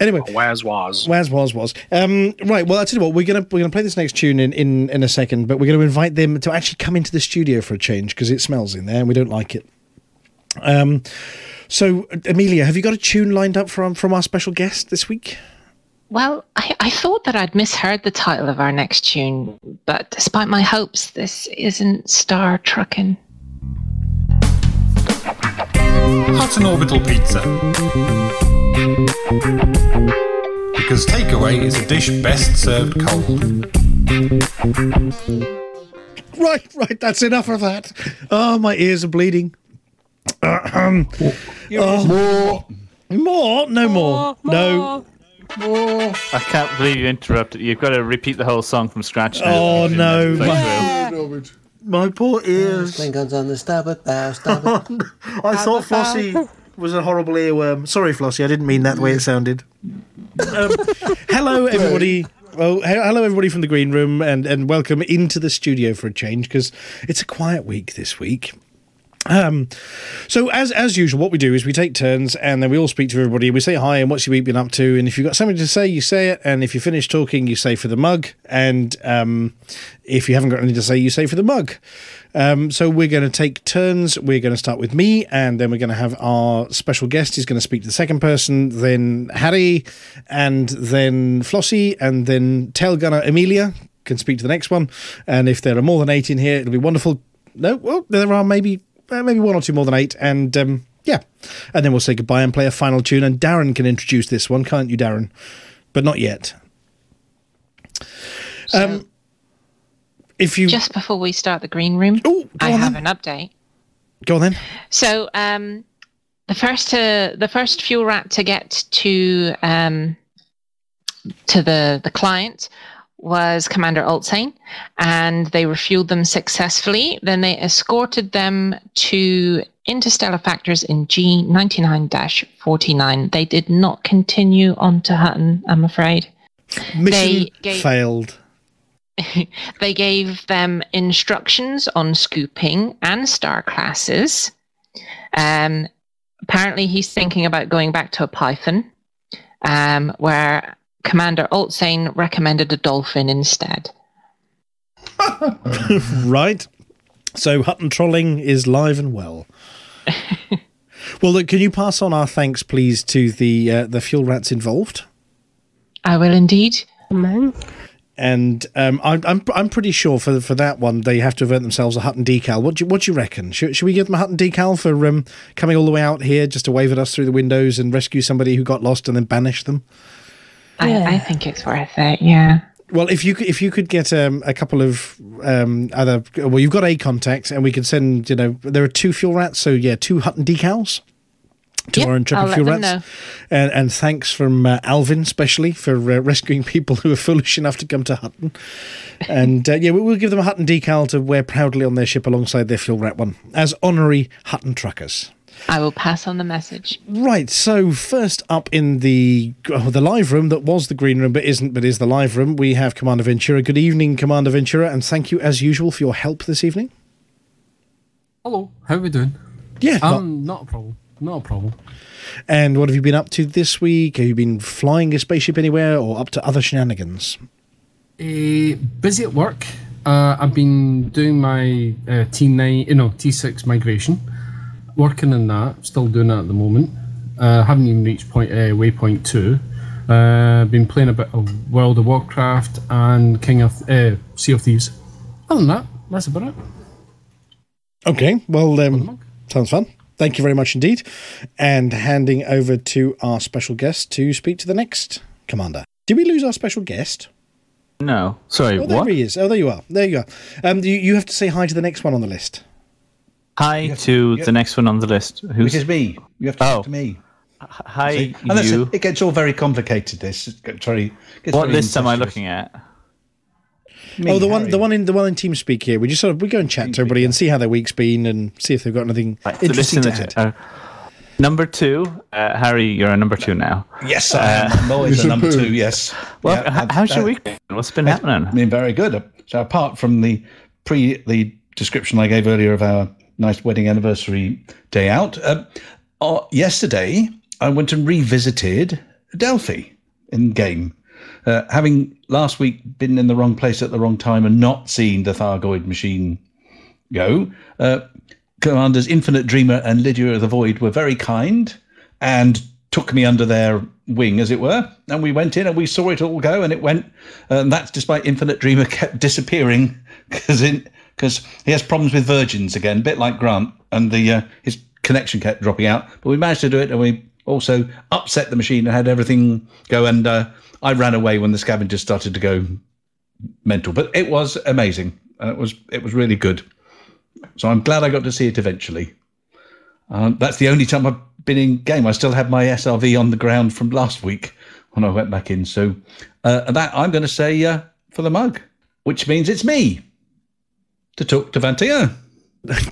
Anyway, Waz was. Right. Well, I'll tell you what. We're gonna play this next tune in a second, but we're gonna invite them to actually come into the studio for a change because it smells in there and we don't like it. So, Amelia, have you got a tune lined up from our special guest this week? Well, I thought that I'd misheard the title of our next tune, but despite my hopes, this isn't Star Truckin'. Hutton Orbital Pizza. Because takeaway is a dish best served cold. Right, that's enough of that. Oh, my ears are bleeding. More. I can't believe you interrupted. You've got to repeat the whole song from scratch now. Oh, no. My poor ears. Klingons on the starboard bow, I thought Flossie was a horrible earworm. Sorry, Flossie, I didn't mean that the way it sounded. Hello, everybody. Well, hello, everybody from the green room, and welcome into the studio for a change, because it's a quiet week this week. So as usual, what we do is we take turns and then we all speak to everybody. We say hi and what's your week been up to, and if you've got something to say, you say it, and if you finish talking, you say for the mug, and if you haven't got anything to say, you say for the mug. So we're going to take turns. We're going to start with me, and then we're going to have our special guest. He's going to speak to the second person, then Harry, and then Flossie, and then Tailgunner Amelia can speak to the next one. And if there are more than 8 in here, it'll be wonderful. No, well, there are maybe 1 or 2 more than 8, and and then we'll say goodbye and play a final tune, and Darren can introduce this one, can't you, Darren? But not yet. So if you just before we start the green room, I have an update. Go on then. So The first fuel rat to get to the client was Commander Altsain, and they refueled them successfully. Then they escorted them to Interstellar Factors in G99-49. They did not continue on to Hutton, I'm afraid. Mission failed. They gave them instructions on scooping and star classes. Apparently, he's thinking about going back to a python, where Commander Altsain recommended a dolphin instead. Right. So Hutton trolling is live and well. Well, look, can you pass on our thanks, please, to the fuel rats involved? I will indeed. Amen. And I'm pretty sure for that one they have to avert themselves a Hutton decal. What do you reckon? Should we give them a Hutton decal for coming all the way out here just to wave at us through the windows and rescue somebody who got lost and then banish them? Yeah. I think it's worth it. Yeah. Well, if you could get a couple of other, well, you've got a contact, and we could send. You know, there are 2 fuel rats, so yeah, 2 Hutton decals. To our intrepid fuel rats, and thanks from Alvin especially for rescuing people who are foolish enough to come to Hutton, and we'll give them a Hutton decal to wear proudly on their ship alongside their fuel rat one as honorary Hutton truckers. I will pass on the message. Right, so first up in the live room that was the green room but is the live room, we have Commander Ventura. Good evening, Commander Ventura, and thank you as usual for your help this evening. Hello, how are we doing? Yeah, not a problem. Not a problem. And what have you been up to this week? Have you been flying a spaceship anywhere or up to other shenanigans? Busy at work. I've been doing my T6 migration, working on that, still doing that at the moment. Haven't even reached waypoint 2. Been playing a bit of World of Warcraft and Sea of Thieves. Other than that, that's about it. Okay, well, sounds fun. Thank you very much indeed. And handing over to our special guest to speak to the next commander. Did we lose our special guest? No. Sorry, what? There he is. Oh, there you are. There you are. You have to say hi to the next one on the list. Hi to the next one on the list. Which is me. You have to talk to me. Hi, see? And you. It gets all very complicated, this. What list am I looking at? The one in TeamSpeak here. We go and chat to everybody and see how their week's been and see if they've got anything interesting to add. Number 2, Harry, you're a number 2 now. Yes, I am. I'm always a number 2. Yes. Well, how's your week been? What's been happening? I mean, very good. So apart from the description I gave earlier of our nice wedding anniversary day out, yesterday I went and revisited Delphi in game. Having last week been in the wrong place at the wrong time and not seen the Thargoid machine go, Commanders Infinite Dreamer and Lydia of the Void were very kind and took me under their wing, as it were, and we went in and we saw it all go, and it went, and that's despite Infinite Dreamer kept disappearing because he has problems with virgins again, a bit like Grant, and his connection kept dropping out, but we managed to do it, and we also upset the machine and had everything go, and I ran away when the scavengers started to go mental, but it was amazing. It was really good. So I'm glad I got to see it eventually. That's the only time I've been in game. I still have my SRV on the ground from last week when I went back in. So that I'm going to say for the mug, which means it's me to talk to Vantia.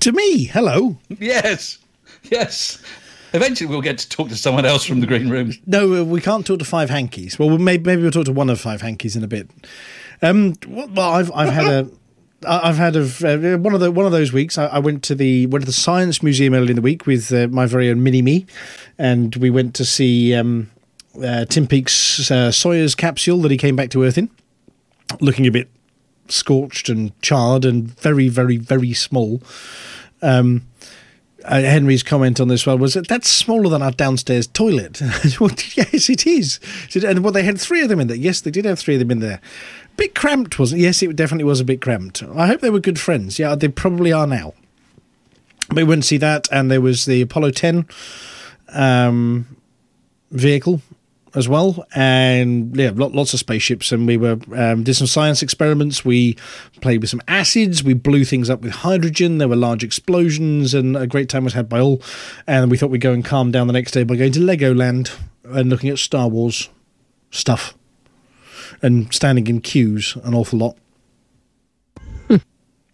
To me? Hello. Yes. Yes. Eventually we'll get to talk to someone else from the green room. No, we can't talk to 5 hankies. Well, maybe we'll talk to one of 5 hankies in a bit. Well, I've had one of those weeks. I went to the Science Museum early in the week with my very own mini me, and we went to see Tim Peake's Sawyer's capsule that he came back to Earth in, looking a bit scorched and charred and very, very, very small. Henry's comment on this one was that that's smaller than our downstairs toilet. Well, yes, it is. And well, they had 3 of them in there. Yes, they did have 3 of them in there. Bit cramped, wasn't it? Yes, it definitely was a bit cramped. I hope they were good friends. Yeah, they probably are now. But we went to see that, and there was the Apollo 10 vehicle as well, and yeah, lots of spaceships, and we were did some science experiments. We played with some acids, we blew things up with hydrogen, there were large explosions, and a great time was had by all. And we thought we'd go and calm down the next day by going to Legoland and looking at Star Wars stuff and standing in queues an awful lot.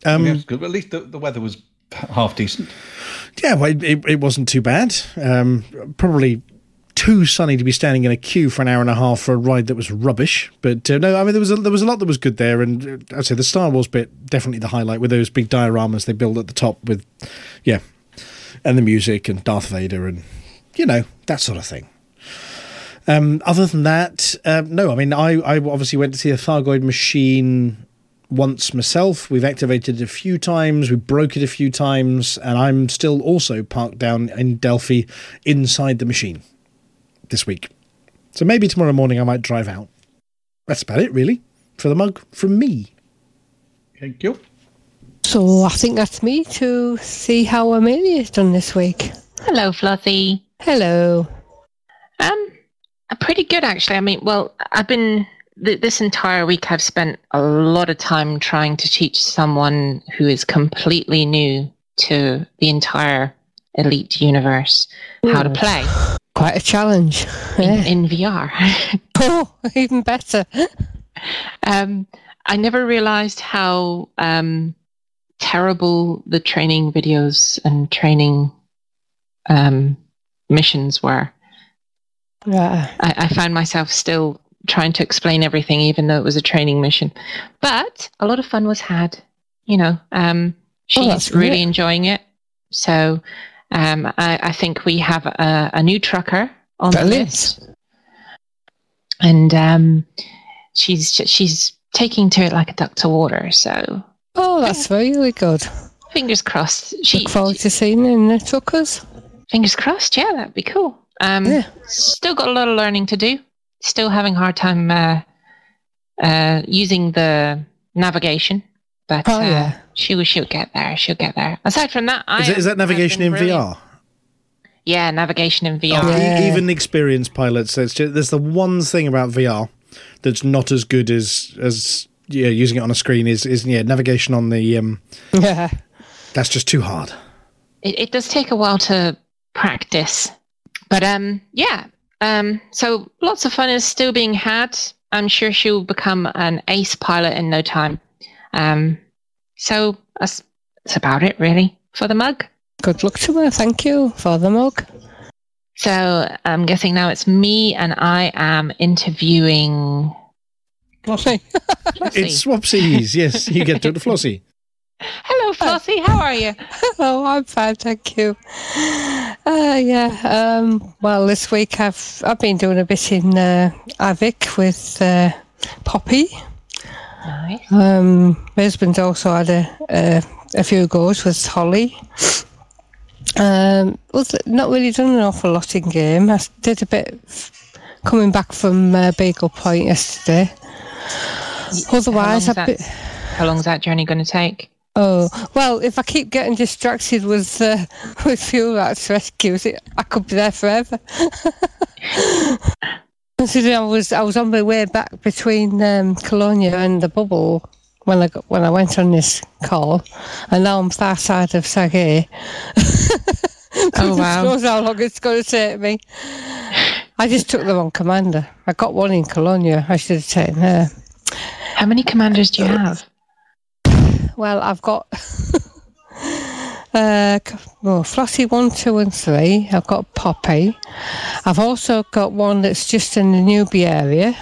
It was good, but at least the weather was half decent. Yeah, well, it wasn't too bad. Probably too sunny to be standing in a queue for an hour and a half for a ride that was rubbish. But no, I mean, there was a lot that was good there, and I'd say the Star Wars bit, definitely the highlight, with those big dioramas they build at the top with, yeah, and the music and Darth Vader and, you know, that sort of thing. Other than that, no, I mean, I obviously went to see a Thargoid machine once myself. We've activated it a few times, we broke it a few times, and I'm still also parked down in Delphi inside the machine this week. So maybe tomorrow morning I might drive out. That's about it, really, for the mug from me. Thank you. So I think that's me to see how Amelia's done this week. Hello, Flossie. Hello. Pretty good, actually. I mean, well, I've been... This entire week I've spent a lot of time trying to teach someone who is completely new to the entire Elite universe how to play. Quite a challenge. Yeah. In VR. Oh, even better. I never realized how terrible the training videos and training missions were. Yeah. I found myself still trying to explain everything, even though it was a training mission. But a lot of fun was had, you know. She's really enjoying it. So I think we have a new trucker on the list. And she's taking to it like a duck to water. So that's really good. Fingers crossed. Look forward to seeing in the truckers. Fingers crossed, yeah, that'd be cool. Still got a lot of learning to do. Still having a hard time using the navigation, but she'll get there. She'll get there. Aside from that, is that navigation in VR? Yeah, navigation in VR. Even experienced pilots, there's the one thing about VR that's not as good as using it on a screen is navigation on the. That's just too hard. It does take a while to practice, but yeah. So lots of fun is still being had. I'm sure she'll become an ace pilot in no time. So that's about it, really, for the mug. Good luck to her. Thank you for the mug. So I'm guessing now it's me, and I am interviewing... Flossie. It's Swapsies. Yes, you get to it, Flossie. Hello, Flossie. How are you? Hello, I'm fine, thank you. Well, this week I've been doing a bit in AVIC with Poppy. Nice. My husband's also had a few goes with Holly. Not really done an awful lot in game. I did a bit coming back from Beagle Point yesterday. Otherwise, how long is that journey going to take? Oh, well, if I keep getting distracted with fuel rats rescues, I could be there forever. Considering I was on my way back between Colonia and the bubble when I went on this call, and now I'm far side of Sage. Oh, wow. Who knows how long it's going to take me. I just took the wrong commander. I got one in Colonia. I should have taken her. How many commanders do you have? Well, I've got Flossie 1, 2 and 3. I've got Poppy. I've also got one that's just in the newbie area.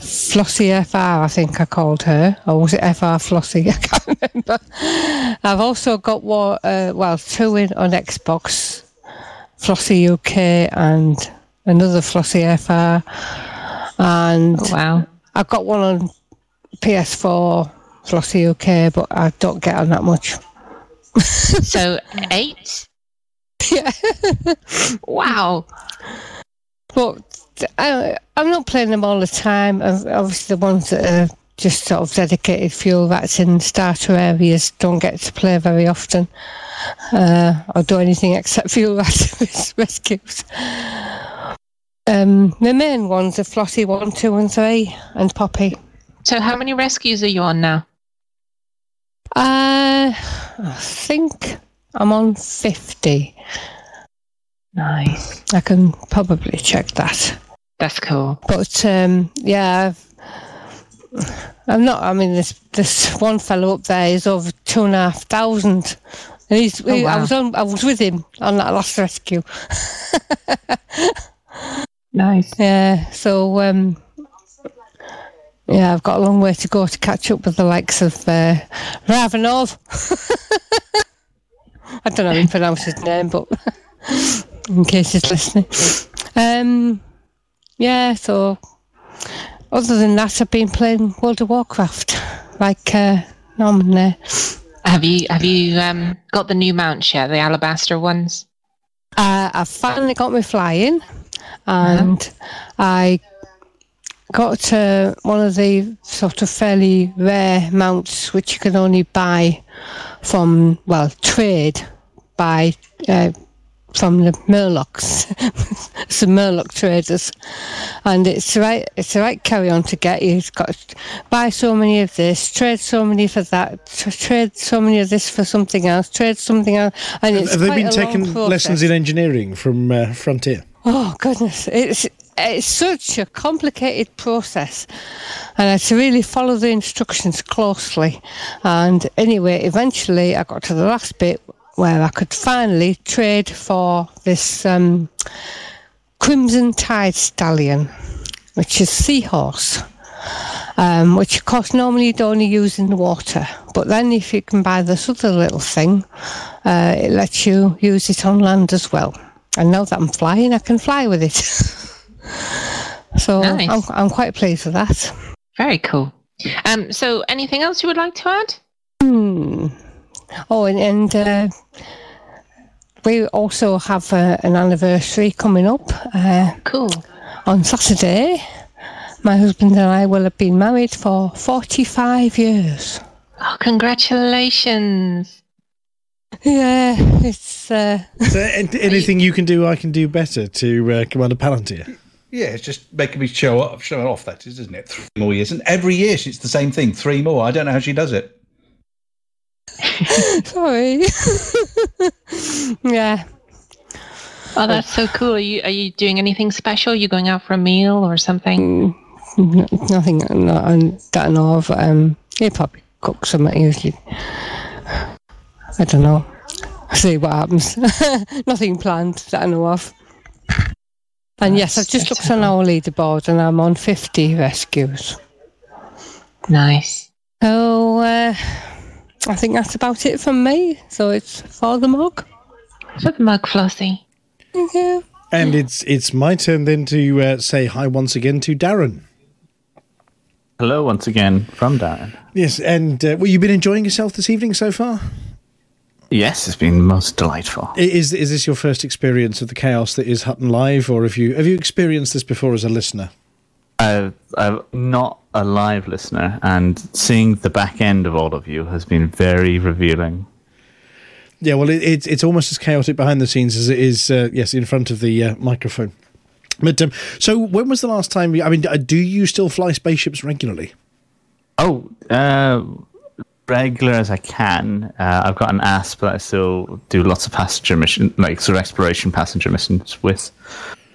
Flossie FR, I think I called her. Or was it FR Flossie? I can't remember. I've also got one, two in on Xbox. Flossie UK and another Flossie FR. And I've got one on PS4. Flossie UK, but I don't get on that much. So 8? Yeah. Wow. But I'm not playing them all the time. Obviously, the ones that are just sort of dedicated fuel rats in starter areas don't get to play very often or do anything except fuel rats rescues. The main ones are Flossie 1, 2 and 3 and Poppy. So how many rescues are you on now? I think I'm on 50. Nice. I can probably check that. That's cool. But yeah, I'm not. I mean, this one fellow up there is over 2,500. And oh, wow. I was with him on that last rescue. Nice. Yeah. So yeah, I've got a long way to go to catch up with the likes of Ravenov. I don't know how to pronounce his name, but in case he's listening. Yeah, so other than that, I've been playing World of Warcraft, like Norman there. Have you got the new mounts yet, the Alabaster ones? I've finally got me flying, and I got one of the sort of fairly rare mounts which you can only buy from, well, trade by from the Murlocs, some Murloc traders, and it's the right carry on to get. You've got to buy so many of this, trade so many for that, trade so many of this for something else, trade something else. And it's have they been taking lessons in engineering from Frontier? Oh goodness, it's such a complicated process, and I had to really follow the instructions closely. And anyway, eventually I got to the last bit where I could finally trade for this Crimson Tide Stallion, which is Seahorse, which of course normally you'd only use in the water. But then if you can buy this other little thing, it lets you use it on land as well. And now that I'm flying, I can fly with it. So nice. I'm quite pleased with that. Very cool. So anything else you would like to add? Oh, and we also have an anniversary coming up. Cool. On Saturday, my husband and I will have been married for 45 years. Oh, congratulations. Yeah, it's... Is there anything you can do I can do better to Commander Palantir? Yeah, it's just making me show off, that is, isn't it? 3 more years. And every year it's the same thing, 3 more. I don't know how she does it. Sorry. Yeah. Oh, that's so cool. Are you doing anything special? Are you going out for a meal or something? Nothing that I know of. He probably cooks something usually. I don't know. See what happens. Nothing planned that I know of. And yes, I've just looked on our leaderboard and I'm on 50 rescues. Nice. So, I think that's about it from me. So it's for the mug. For the mug, Flossie. Thank you. And it's my turn then to say hi once again to Darren. Hello once again from Darren. Yes, and well, you've been enjoying yourself this evening so far? Yes, it's been most delightful. Is this your first experience of the chaos that is Hutton Live, or have you experienced this before as a listener? I'm not a live listener, and seeing the back end of all of you has been very revealing. Yeah, well, it's almost as chaotic behind the scenes as it is, yes, in front of the microphone. But so, when was the last time? I mean, do you still fly spaceships regularly? Oh, regular as I can. I've got an ASP that I still do lots of passenger missions, like sort of exploration passenger missions with.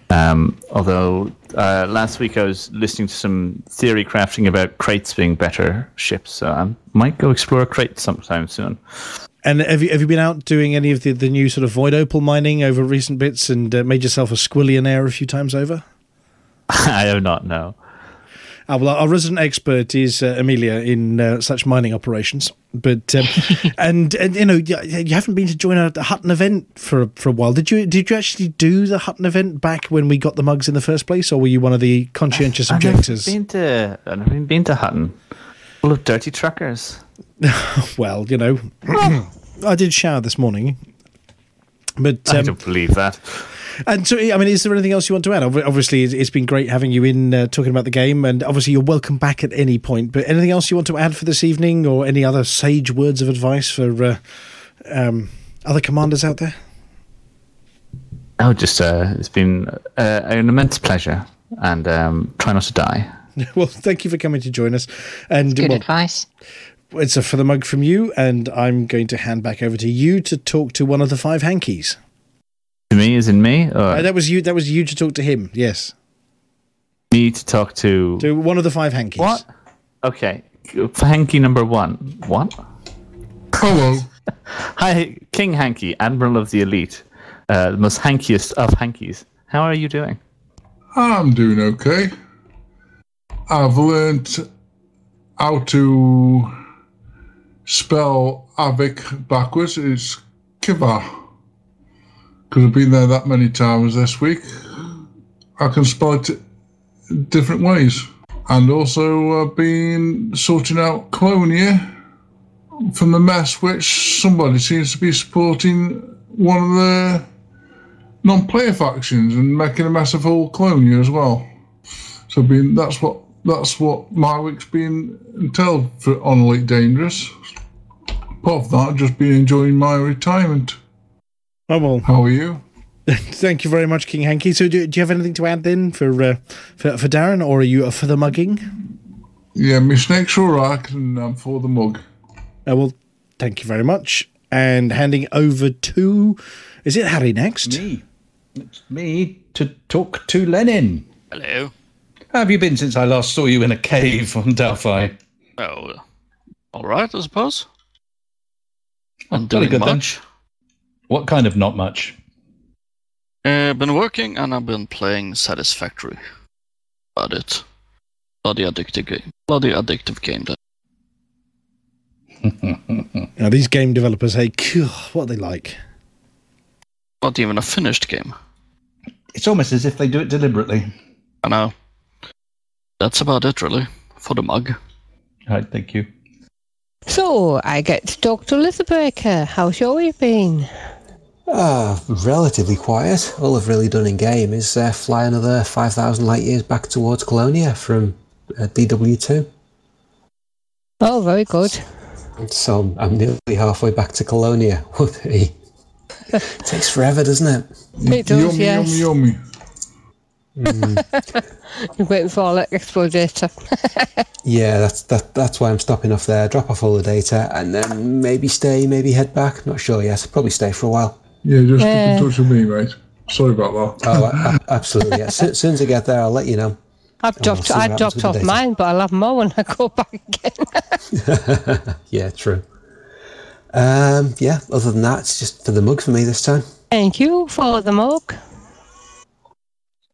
Although last week I was listening to some theory crafting about crates being better ships, so I might go explore a crate sometime soon. And have you been out doing any of the new sort of void opal mining over recent bits and made yourself a squillionaire a few times over? I have not, no. Well, our resident expert is Amelia in such mining operations, but and you know, you haven't been to join a Hutton event for a while. Did you actually do the Hutton event back when we got the mugs in the first place, or were you one of the conscientious objectors? I've never been to Hutton. Full of dirty truckers. Well, you know, I did shower this morning, but I don't believe that. And so, I mean, is there anything else you want to add? Obviously, it's been great having you in talking about the game, and obviously you're welcome back at any point. But anything else you want to add for this evening, or any other sage words of advice for other commanders out there? Oh, just it's been an immense pleasure, and try not to die. Well, thank you for coming to join us. And good advice. It's a for the mug from you, and I'm going to hand back over to you to talk to one of the five hankies. To me, as in me? Or that was you. That was you to talk to him. Yes. Me to talk to. To one of the five hankies. What? Okay, for hanky number one. What? Hello. Hi, King Hanky, Admiral of the Elite, the most hankiest of hankies. How are you doing? I'm doing okay. I've learnt how to spell AVIC backwards. It's Kiva. Because I've been there that many times this week. I can spell it different ways. And also I've been sorting out Colonia from the mess, which somebody seems to be supporting one of the non-player factions and making a mess of whole Colonia as well. So that's what my week's been entailed for on Elite Dangerous. Apart from that, I've just been enjoying my retirement. Oh, well. How are you? Thank you very much, King Hanky. So do you have anything to add then for Darren, or are you for the mugging? Yeah, my snake's all right, and I'm for the mug. Well, thank you very much. And handing over to... Is it Harry next? Me. It's me to talk to Lenin. Hello. How have you been since I last saw you in a cave on Delphi? Oh, all right, I suppose. Not doing much. Then. What kind of not much? I've been working and I've been playing Satisfactory. About it. Bloody addictive game. Now, these game developers, hey, what are they like? Not even a finished game. It's almost as if they do it deliberately. I know. That's about it, really, for the mug. All right, thank you. So, I get to talk to Lizardbreaker. How's your week been? Relatively quiet. All I've really done in game is fly another 5,000 light years back towards Colonia from DW2. Oh, very good. So I'm nearly halfway back to Colonia. It takes forever, doesn't it? It does, yummy, yes. Yummy. You're waiting for all that explode data. Yeah, that's why I'm stopping off there. Drop off all the data, and then maybe stay, maybe head back. Not sure yet. Probably stay for a while. Yeah, just keep in touch with me, mate. Sorry about that. Absolutely. Yeah. As soon as I get there, I'll let you know. I dropped off mine, but I'll have more when I go back again. Yeah, true. Yeah, other than that, it's just for the mug for me this time. Thank you for the mug.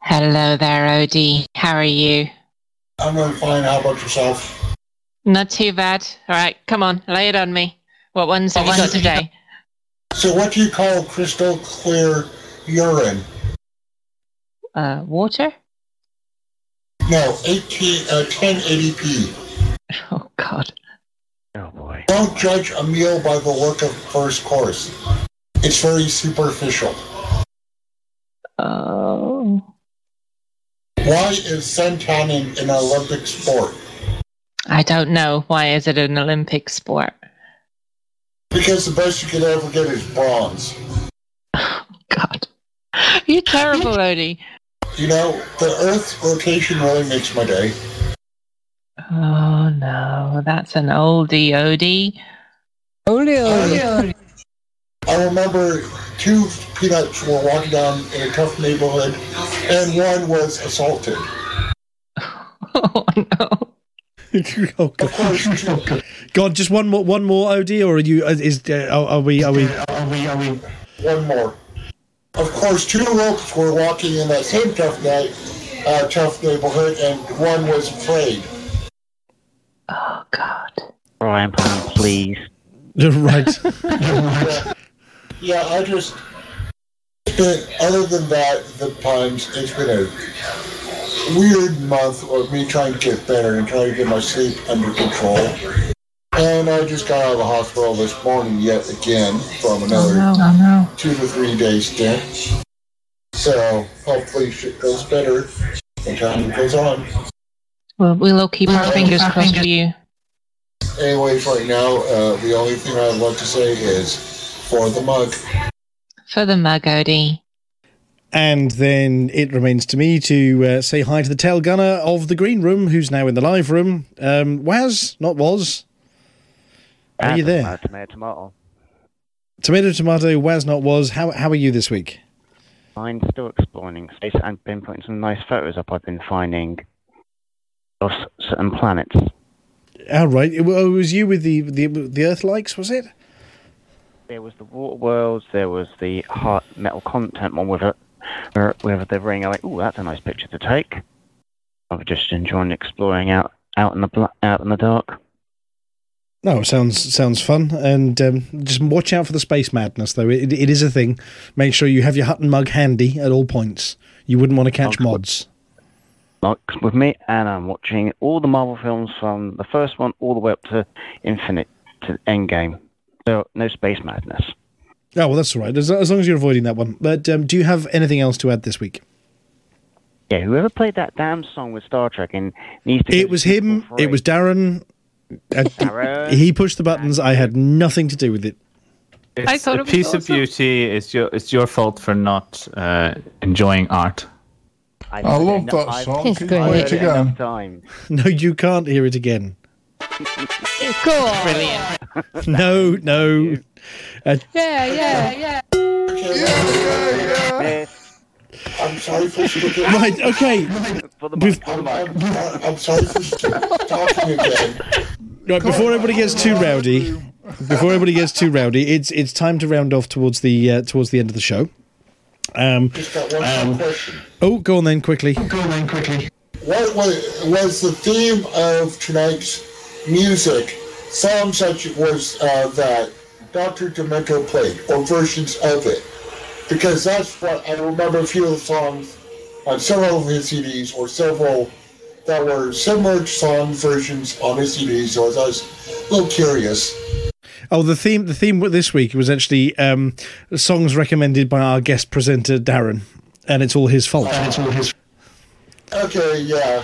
Hello there, Odie. How are you? I'm doing fine. How about yourself? Not too bad. All right, come on, lay it on me. What ones have you got today? So what do you call crystal clear urine? Water? No, 1080p. Oh, God. Oh, boy. Don't judge a meal by the look of first course. It's very superficial. Oh. Why is centauning an Olympic sport? I don't know. Why is it an Olympic sport? Because the best you could ever get is bronze. Oh, God. You're terrible, Odie. You know, the Earth's rotation really makes my day. Oh, no. That's an oldie, Odie. Oldie. I remember two peanuts were walking down in a tough neighborhood, and one was assaulted. Oh, no. Oh, God. Of course. God, just one more, Odie, or are you... Are we... One more. Of course, two rogues were walking in that same tough neighborhood, and one was afraid. Oh, God. Ryan, please. Right. Yeah, I just... Other than that, the times, it's been a weird month of me trying to get better and trying to get my sleep under control. And I just got out of the hospital this morning yet again from another 2 to 3 days stint. So hopefully shit goes better as time goes on. Well, we'll all keep our fingers crossed for you. Anyways, right now, the only thing I'd love to say is for the mug. For the mug, Odie. And then it remains to me to say hi to the tail gunner of the green room, who's now in the live room. Waz, not was. Are you there? Tomato, Waz, not was. How are you this week? I'm still exploring space and been putting some nice photos up. I've been finding lost certain planets. All right. It was you with the Earth-likes, was it? There was the water worlds. There was the hard metal content one with it. Wherever they're ring, I'm like, oh, that's a nice picture to take. I'm just enjoying exploring out in the dark. No, sounds fun, and just watch out for the space madness, though. It is a thing. Make sure you have your Hutton mug handy at all points. You wouldn't want to catch mods. Locks with me, and I'm watching all the Marvel films from the first one all the way up to Infinite to Endgame. So no space madness. Oh, well, that's all right, as long as you're avoiding that one. But do you have anything else to add this week? Yeah, whoever played that damn song with Star Trek and needs to... It was him, it was Darren. He pushed the buttons, I had nothing to do with it. It's I thought a it was piece awesome. Of beauty, it's your fault for not enjoying art. I love that song, can you hear it again? No, you can't hear it again. Cool. Brilliant. No. Yeah. I'm sorry for speaking. Right, okay. I'm sorry for talking again. Right, before everybody gets too rowdy, it's time to round off towards the end of the show. Just got one question. Oh, go on then quickly. What was the theme of tonight's music? Sounds such was that Dr. Demento played, or versions of it. Because that's what I remember a few of the songs on several of his CDs, or several that were similar song versions on his CDs, so I was a little curious. Oh, the theme this week was actually songs recommended by our guest presenter, Darren, and it's all his fault. Okay, yeah.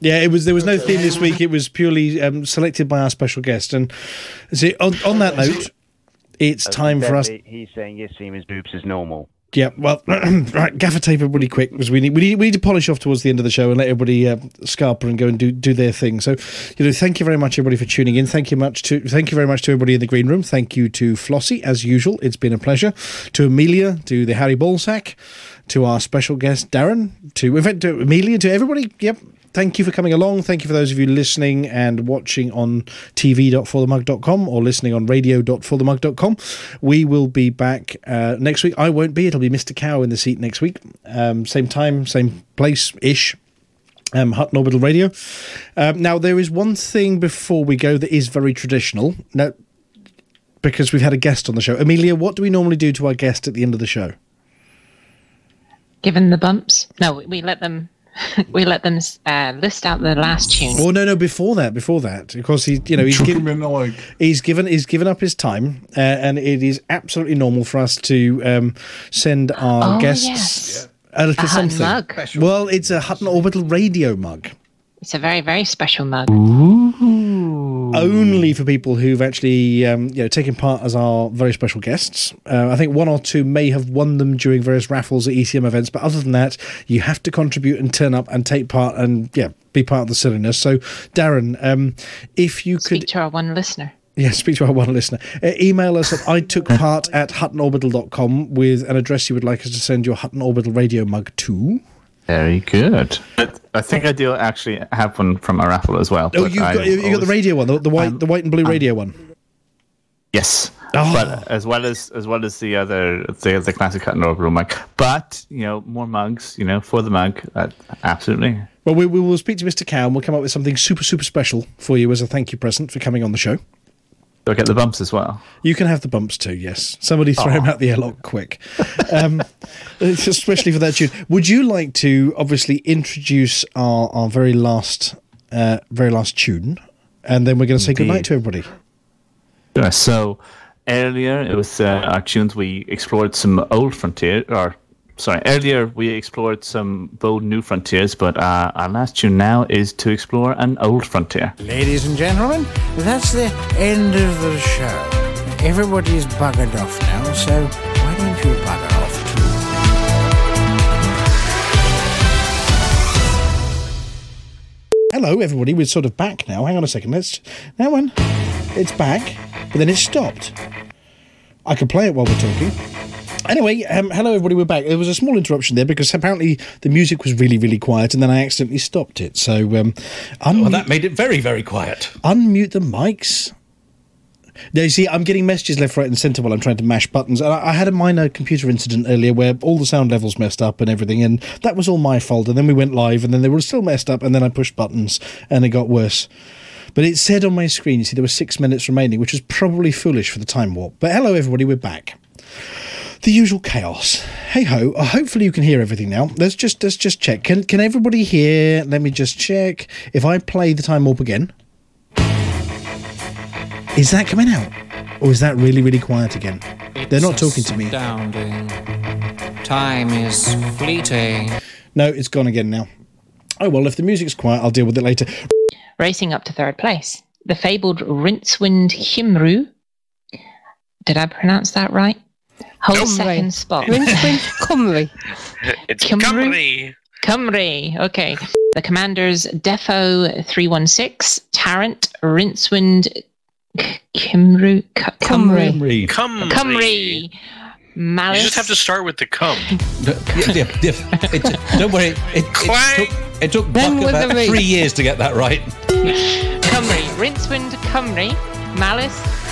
Yeah, there was no theme this week. It was purely selected by our special guest. And see, on that note, it's time for us... He's saying his theme is boobs is normal. Yeah, well, right, gaffer tape everybody quick, because we need to polish off towards the end of the show and let everybody scarper and go and do their thing. So, thank you very much, everybody, for tuning in. Thank you very much to everybody in the green room. Thank you to Flossie, as usual. It's been a pleasure. To Amelia, to the Harry Ballsack, to our special guest, Darren, to Amelia, to everybody. Yep. Thank you for coming along. Thank you for those of you listening and watching on tv.forthemug.com or listening on radio.forthemug.com. We will be back next week. I won't be. It'll be Mr. Cow in the seat next week. Same time, same place-ish. Hutton Orbital Radio. Now, there is one thing before we go that is very traditional. Now, because we've had a guest on the show. Amelia, what do we normally do to our guest at the end of the show? Give them the bumps. No, we let them... list out the last tune. Oh no! Before that, because he's given up his time, and it is absolutely normal for us to send our guests a little something. Mug. Well, it's a Hutton Orbital Radio mug. It's a very, very special mug. Ooh. Only for people who've actually taken part as our very special guests. I think one or two may have won them during various raffles at ECM events, but other than that, you have to contribute and turn up and take part and be part of the silliness. So, Darren, if you could... Speak to our one listener. Yeah, speak to our one listener. Email us at itookpart@huttonorbital.com with an address you would like us to send your Hutton Orbital Radio mug to... Very good. I think I do actually have one from a raffle as well. Oh, you got the radio one, the white and blue radio one. Yes, but as well as the other classic Hutton Orbital mug. But more mugs, for the mug, absolutely. Well, we will speak to Mr. Cow and we'll come up with something super super special for you as a thank you present for coming on the show. Do I get the bumps as well? You can have the bumps too, yes. Somebody throw him out the airlock quick. Especially for that tune. Would you like to obviously introduce our very last tune? And then we're going to say goodnight to everybody. Yeah, so earlier it was our tunes. We explored some old frontier. Earlier we explored some bold new frontiers, but our last tune now is to explore an old frontier. Ladies and gentlemen, that's the end of the show. Everybody's buggered off now, so why don't you bugger off too? hello everybody, we're sort of back now. Hang on a second, it's back, but then it stopped. I could play it while we're talking. Anyway, hello everybody, we're back. There was a small interruption there because apparently the music was really, really quiet and then I accidentally stopped it. So, well, that made it very, very quiet. Unmute the mics. Now, you see, I'm getting messages left, right and centre while I'm trying to mash buttons. And I had a minor computer incident earlier where all the sound levels messed up and everything, and that was all my fault. And then we went live and then they were still messed up and then I pushed buttons and it got worse. But it said on my screen, you see, there were 6 minutes remaining, which was probably foolish for the time warp. But hello everybody, we're back. The usual chaos. Hey ho, hopefully you can hear everything now. Let's just check. Can everybody hear? Let me just check. If I play the time warp again. Is that coming out? Or is that really, really quiet again? It's They're not talking to me. Astounding. Time is fleeting. No, it's gone again now. Oh well, if the music's quiet, I'll deal with it later. Racing up to third place. The fabled Rincewind Cymru. Did I pronounce that right? Whole second spot. Cymru. It's Cymru. Cymru. Okay. The commanders Defo 316, Tarrant, Rincewind, Cymru. Malice. You just have to start with the cum. Don't worry. It took Buck about 3 years to get that right. Cymru, Rincewind, Cymru, Malice.